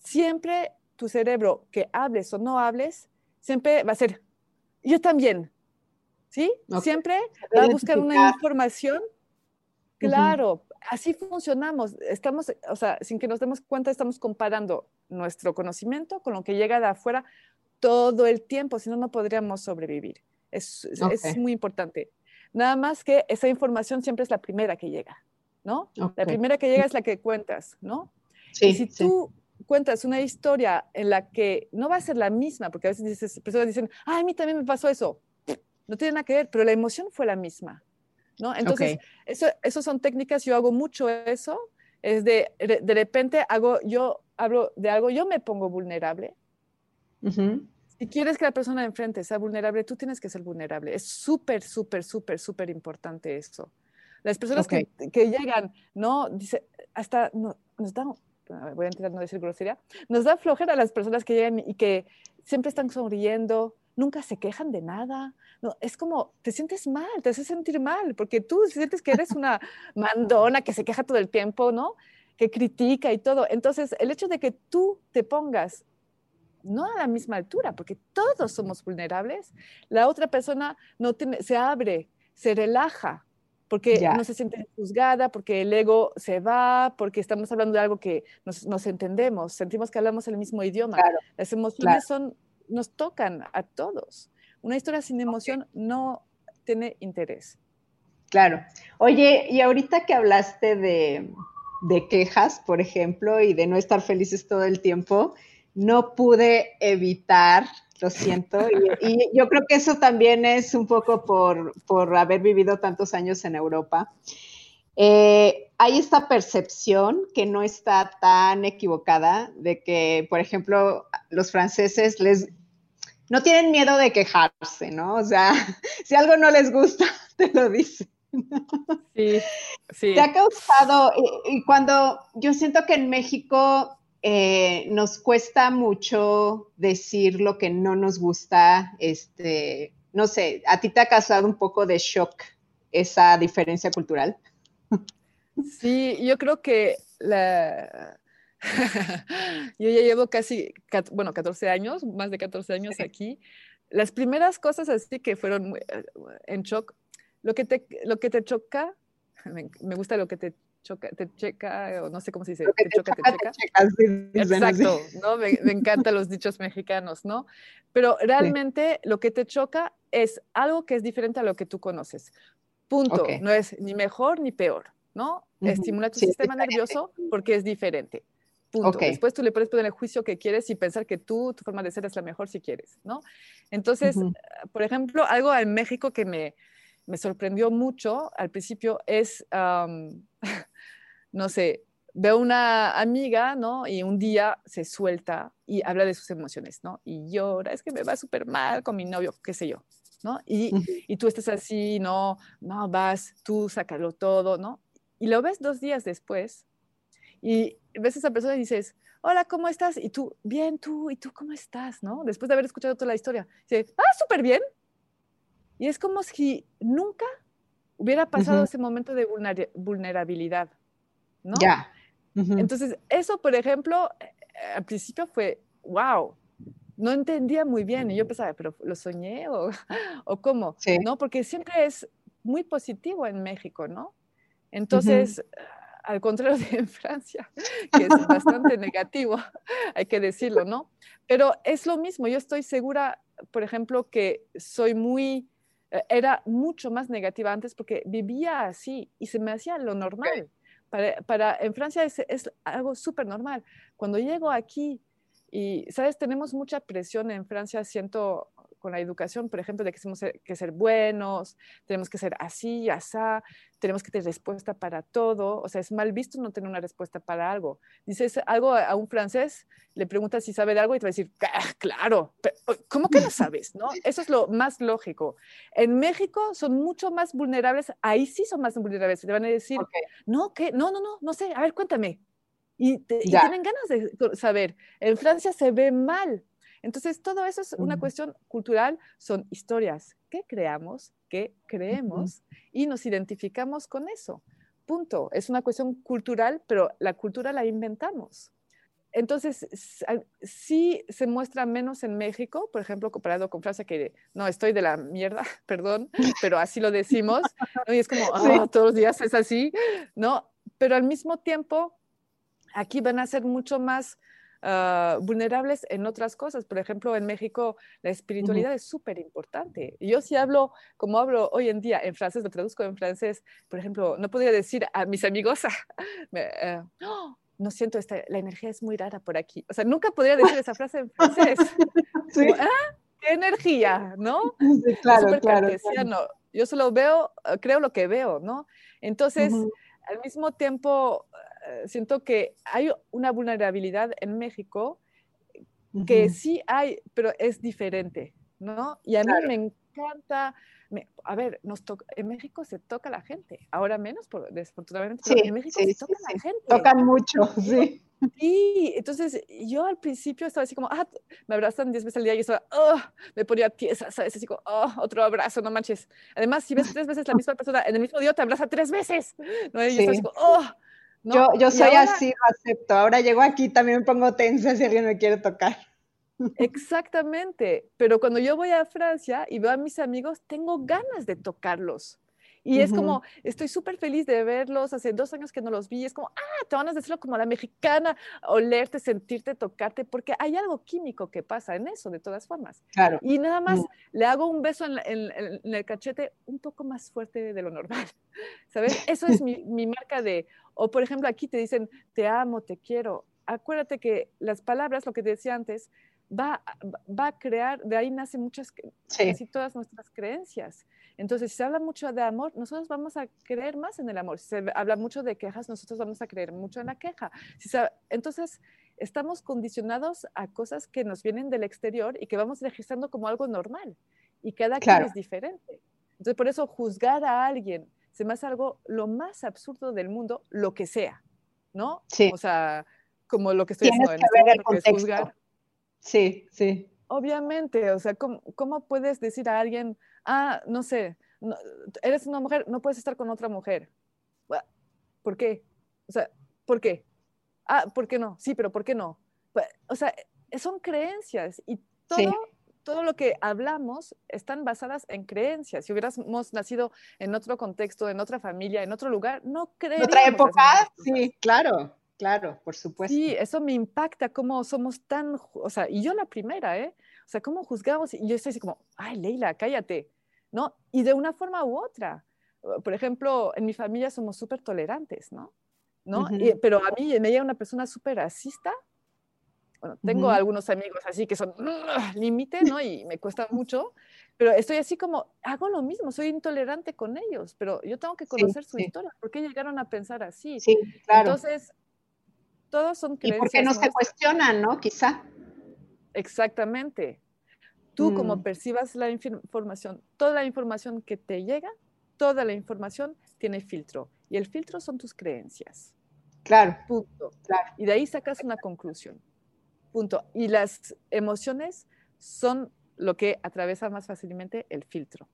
siempre tu cerebro, que hables o no hables, siempre va a ser, yo también, ¿sí? Okay. Siempre va a buscar una información. Claro, uh-huh. Así funcionamos. Estamos, o sea, sin que nos demos cuenta, estamos comparando nuestro conocimiento con lo que llega de afuera todo el tiempo, si no, no podríamos sobrevivir. Es, okay. es muy importante. Nada más que esa información siempre es la primera que llega, ¿no? Okay. La primera que llega es la que cuentas, ¿no? Sí, y si sí. tú cuentas una historia en la que no va a ser la misma, porque a veces dices, personas dicen, ay, a mí también me pasó eso. No tiene nada que ver, pero la emoción fue la misma, ¿no? Entonces, okay. eso, eso son técnicas, yo hago mucho eso, es de, de repente hago, yo hablo de algo, yo me pongo vulnerable. Uh-huh. Si quieres que la persona de enfrente sea vulnerable, tú tienes que ser vulnerable. Es súper, súper, súper, súper importante eso. Las personas okay. que, que llegan, ¿no? Dice, hasta no, nos da, voy a intentar no decir grosería, nos da flojera a las personas que llegan y que siempre están sonriendo, nunca se quejan de nada. No, es como, te sientes mal, te hace sentir mal, porque tú sientes que eres una mandona que se queja todo el tiempo, ¿no? Que critica y todo. Entonces, el hecho de que tú te pongas no a la misma altura, porque todos somos vulnerables, la otra persona no tiene, se abre, se relaja, porque yeah. no se siente juzgada, porque el ego se va, porque estamos hablando de algo que nos, nos entendemos, sentimos que hablamos el mismo idioma. Claro. Las emociones claro. son... nos tocan a todos. Una historia sin emoción okay. no tiene interés. Claro. Oye, y ahorita que hablaste de, de quejas, por ejemplo, y de no estar felices todo el tiempo, no pude evitar, lo siento, y, y yo creo que eso también es un poco por, por haber vivido tantos años en Europa. Eh, hay esta percepción que no está tan equivocada de que, por ejemplo, los franceses les no tienen miedo de quejarse, ¿no? O sea, si algo no les gusta, te lo dicen. Sí, sí. Te ha causado, y, y cuando yo siento que en México eh, nos cuesta mucho decir lo que no nos gusta, este, no sé, ¿a ti te ha causado un poco de shock esa diferencia cultural? Sí, yo creo que la... yo ya llevo casi, bueno, catorce años, más de catorce años aquí. Las primeras cosas así que fueron en shock, lo que te, lo que te choca, me, me gusta lo que te choca, te checa, o no sé cómo se dice, te, te choca, choca, te checa. Te checa sí, sí, exacto, sí. ¿no? Me, me encantan los dichos mexicanos, ¿no? Pero realmente sí. lo que te choca es algo que es diferente a lo que tú conoces. Punto. Okay. No es ni mejor ni peor, ¿no? Uh-huh. Estimula tu sí, sistema nervioso porque es diferente. Punto. Okay. Después tú le puedes poner el juicio que quieres y pensar que tú, tu forma de ser es la mejor si quieres, ¿no? Entonces, uh-huh. por ejemplo, algo en México que me, me sorprendió mucho al principio es, um, no sé, veo una amiga, ¿no? Y un día se suelta y habla de sus emociones, ¿no? Y llora, es que me va súper mal con mi novio, qué sé yo. ¿No? Y, uh-huh. y tú estás así, no, no, vas, tú, sácalo todo, ¿no? Y lo ves dos días después y ves a esa persona y dices, hola, ¿cómo estás? Y tú, bien, tú, ¿y tú cómo estás? ¿No? Después de haber escuchado toda la historia, dices, ah, súper bien. Y es como si nunca hubiera pasado uh-huh. ese momento de vulner- vulnerabilidad, ¿no? Ya. Yeah. Uh-huh. Entonces, eso, por ejemplo, al principio fue, wow, no entendía muy bien, y yo pensaba, ¿pero lo soñé o, o cómo? Sí. ¿No? Porque siempre es muy positivo en México, ¿no? Entonces, uh-huh. al contrario de en Francia, que es bastante negativo, hay que decirlo, ¿no? Pero es lo mismo, yo estoy segura, por ejemplo, que soy muy, era mucho más negativa antes porque vivía así y se me hacía lo normal. Para, para, en Francia es, es algo súper normal. Cuando llego aquí, y, ¿sabes? Tenemos mucha presión en Francia, siento, con la educación, por ejemplo, de que tenemos que ser buenos, tenemos que ser así, asá, tenemos que tener respuesta para todo. O sea, es mal visto no tener una respuesta para algo. Dices algo a un francés, le preguntas si sabe de algo y te va a decir, ah, claro, pero, ¿cómo que no sabes? ¿No? Eso es lo más lógico. En México son mucho más vulnerables, ahí sí son más vulnerables, te van a decir, okay. no, ¿qué? no, no, no, no sé, a ver, cuéntame. Y, te, y tienen ganas de saber. En Francia se ve mal. Entonces, todo eso es una cuestión cultural, son historias que creamos, que creemos y nos identificamos con eso. Punto. Es una cuestión cultural, pero la cultura la inventamos. Entonces, sí se muestra menos en México, por ejemplo, comparado con Francia, que no, estoy de la mierda, perdón, pero así lo decimos. ¿No? Y es como, oh, todos los días es así, ¿no? Pero al mismo tiempo, aquí van a ser mucho más... Uh, vulnerables en otras cosas. Por ejemplo, en México la espiritualidad uh-huh. es súper importante. Yo si hablo, como hablo hoy en día en francés, lo traduzco en francés, por ejemplo, no podría decir a mis amigos, me, uh, oh, no siento, esta, la energía es muy rara por aquí. O sea, nunca podría decir esa frase en francés. Sí. Como, ¿ah? ¿Qué energía? ¿No? Sí, claro, súper claro, cartesiano. Claro. Yo solo veo, creo lo que veo, ¿no? Entonces, uh-huh. al mismo tiempo... siento que hay una vulnerabilidad en México que uh-huh. sí hay, pero es diferente, ¿no? Y a claro. mí me encanta, me, a ver, nos to, en México se toca la gente, ahora menos, por, desafortunadamente, sí, pero en México sí, se toca sí, la sí. gente. Tocan mucho, sí. Sí, entonces yo al principio estaba así como, ah, me abrazan diez veces al día y yo estaba, oh, me ponía tiesa, ¿sabes? Así como, oh, otro abrazo, no manches. Además, si ves tres veces la misma persona, en el mismo día te abraza tres veces, ¿no? Y sí. yo estaba así como, oh, no, yo, yo soy ahora, así, lo acepto. Ahora llego aquí, también me pongo tensa si alguien me quiere tocar. Exactamente. Pero cuando yo voy a Francia y veo a mis amigos, tengo ganas de tocarlos. Y uh-huh. es como, estoy súper feliz de verlos. Hace dos años que no los vi. Es como, ah, te van a decirlo como a la mexicana, olerte, sentirte, tocarte, porque hay algo químico que pasa en eso, de todas formas. Claro. Y nada más uh-huh. le hago un beso en, en, en el cachete un poco más fuerte de lo normal. ¿Sabes? Eso es mi, mi marca de... O, por ejemplo, aquí te dicen, te amo, te quiero. Acuérdate que las palabras, lo que te decía antes, va, va a crear, de ahí nacen muchas, sí. casi todas nuestras creencias. Entonces, si se habla mucho de amor, nosotros vamos a creer más en el amor. Si se habla mucho de quejas, nosotros vamos a creer mucho en la queja. Si se, entonces, estamos condicionados a cosas que nos vienen del exterior y que vamos registrando como algo normal. Y cada claro. quien es diferente. Entonces, por eso, juzgar a alguien se me hace algo lo más absurdo del mundo, lo que sea, ¿no? Sí. O sea, como lo que estoy diciendo. Tienes que ver el contexto. Sí, sí. Obviamente, o sea, ¿cómo, cómo puedes decir a alguien, ah, no sé, no, eres una mujer, no puedes estar con otra mujer? ¿Por qué? O sea, ¿por qué? Ah, ¿por qué no? Sí, pero ¿por qué no? O sea, son creencias y todo... Sí. Todo lo que hablamos están basadas en creencias. Si hubiéramos nacido en otro contexto, en otra familia, en otro lugar, no creeríamos. ¿En otra época? Sí, claro, claro, por supuesto. Sí, eso me impacta, cómo somos tan... O sea, y yo la primera, ¿eh? O sea, cómo juzgamos. Y yo estoy así como, ay, Leila, cállate, ¿no? Y de una forma u otra. Por ejemplo, en mi familia somos súper tolerantes, ¿no? ¿No? Uh-huh. Y, pero a mí me llega una persona súper racista. Bueno, tengo uh-huh. algunos amigos así que son uh, límite, ¿no? Y me cuesta mucho, pero estoy así como, hago lo mismo, soy intolerante con ellos, pero yo tengo que conocer sí, su sí. historia, ¿por qué llegaron a pensar así? Sí, claro. Entonces, todos son creencias. Y porque no se cuestionan, ¿no? Quizá. Exactamente. Tú, mm. como percibas la información, toda la información que te llega, toda la información tiene filtro, y el filtro son tus creencias. Claro. Punto. Claro. Y de ahí sacas una conclusión. Punto. Y las emociones son lo que atraviesa más fácilmente el filtro.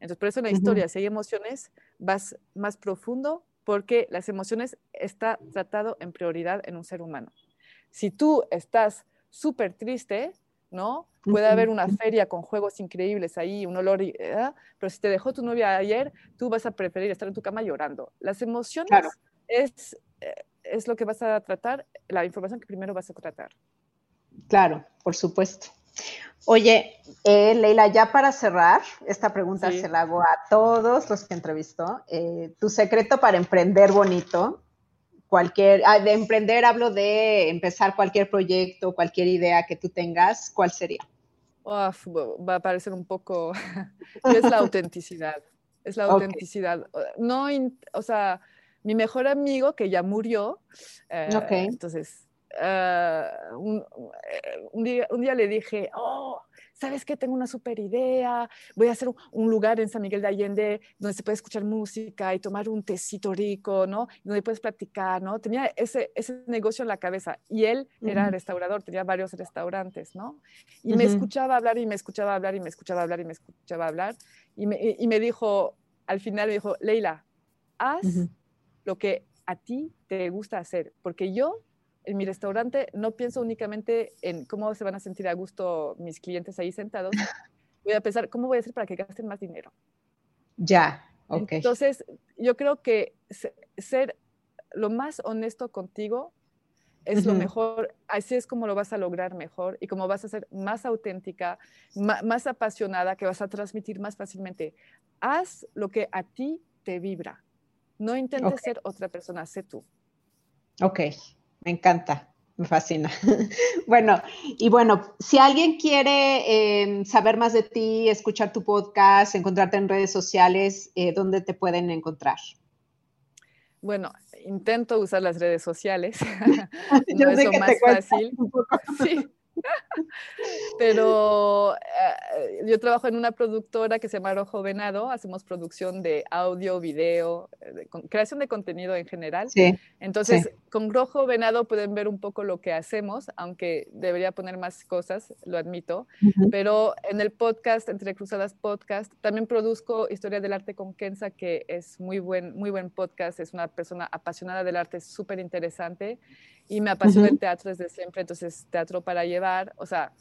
Entonces, por eso en la uh-huh. historia, si hay emociones, vas más profundo porque las emociones está tratado en prioridad en un ser humano. Si tú estás súper triste, ¿no? Puede uh-huh. haber una feria con juegos increíbles ahí, un olor, y, ¿eh? Pero si te dejó tu novia ayer, tú vas a preferir estar en tu cama llorando. Las emociones... Claro. es, es lo que vas a tratar, la información que primero vas a tratar. Claro, por supuesto. Oye, eh, Leila, ya para cerrar, esta pregunta sí. se la hago a todos los que entrevistó. Eh, tu secreto para emprender bonito, cualquier, ah, de emprender hablo de empezar cualquier proyecto, cualquier idea que tú tengas, ¿cuál sería? Uf, va a parecer un poco, es la autenticidad, es la autenticidad. Okay. No, o sea, mi mejor amigo que ya murió, eh, okay. entonces... Uh, un, un, día, un día le dije, oh, ¿sabes qué? Tengo una super idea, voy a hacer un, un lugar en San Miguel de Allende donde se puede escuchar música y tomar un tecito rico, ¿no? Donde puedes platicar, ¿no? Tenía ese, ese negocio en la cabeza y él uh-huh. era restaurador, tenía varios restaurantes, ¿no? Y uh-huh. me escuchaba hablar y me escuchaba hablar y me escuchaba hablar y me escuchaba hablar y me, y me dijo, al final me dijo, Leila, haz uh-huh. lo que a ti te gusta hacer, porque yo en mi restaurante no pienso únicamente en cómo se van a sentir a gusto mis clientes ahí sentados. Voy a pensar, ¿cómo voy a hacer para que gasten más dinero? Ya, ok. Entonces, yo creo que ser lo más honesto contigo es uh-huh. lo mejor. Así es como lo vas a lograr mejor y como vas a ser más auténtica, más, más apasionada, que vas a transmitir más fácilmente. Haz lo que a ti te vibra. No intentes okay. ser otra persona, sé tú. Ok. Me encanta, me fascina. Bueno, y bueno, si alguien quiere eh, saber más de ti, escuchar tu podcast, encontrarte en redes sociales, eh, ¿dónde te pueden encontrar? Bueno, intento usar las redes sociales. Yo no sé es lo que más te fácil. Un poco. Sí. Pero uh, yo trabajo en una productora que se llama Rojo Venado, hacemos producción de audio, video, de con, creación de contenido en general. Sí, entonces, sí. con Rojo Venado pueden ver un poco lo que hacemos, aunque debería poner más cosas, lo admito. Uh-huh. Pero en el podcast, Entre Cruzadas Podcast, también produzco Historia del Arte con Kenza, que es muy buen, muy buen podcast, es una persona apasionada del arte, súper interesante. Y me apasiona uh-huh. el teatro desde siempre, entonces Teatro para Llevar, o sea,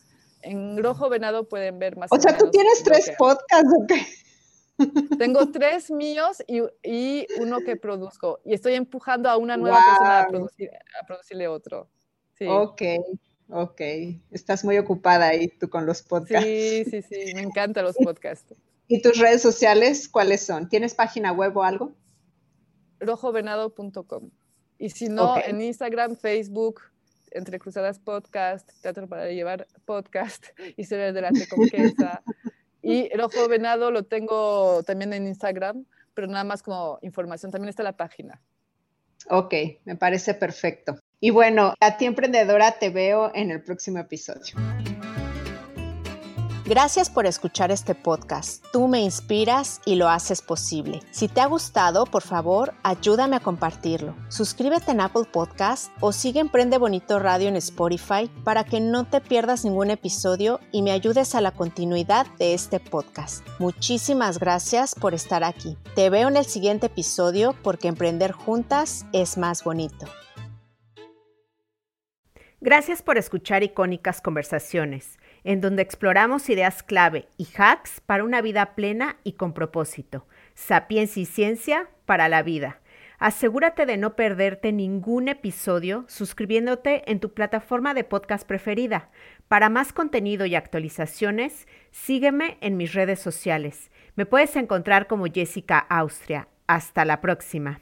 en Rojo Venado pueden ver más. O, o sea, tú tienes tres que... podcasts, ¿o qué? Tengo tres míos y, y uno que produzco, y estoy empujando a una nueva wow. persona a, producir, a producirle otro. Sí. Ok, ok, estás muy ocupada ahí tú con los podcasts. Sí, sí, sí, me encantan los podcasts. ¿Y tus redes sociales cuáles son? ¿Tienes página web o algo? rojo venado punto com. Y si no, okay. en Instagram, Facebook, Entre Cruzadas Podcast, Teatro para Llevar Podcast, Historia del Arte con Kenza. Y Rojo Venado lo tengo también en Instagram, pero nada más como información. También está la página. Ok, me parece perfecto. Y bueno, a ti, emprendedora, te veo en el próximo episodio. Gracias por escuchar este podcast. Tú me inspiras y lo haces posible. Si te ha gustado, por favor, ayúdame a compartirlo. Suscríbete en Apple Podcast o sigue Emprende Bonito Radio en Spotify para que no te pierdas ningún episodio y me ayudes a la continuidad de este podcast. Muchísimas gracias por estar aquí. Te veo en el siguiente episodio porque emprender juntas es más bonito. Gracias por escuchar Icónicas Conversaciones, en donde exploramos ideas clave y hacks para una vida plena y con propósito. Sapiencia y ciencia para la vida. Asegúrate de no perderte ningún episodio suscribiéndote en tu plataforma de podcast preferida. Para más contenido y actualizaciones, sígueme en mis redes sociales. Me puedes encontrar como Jessica Austria. Hasta la próxima.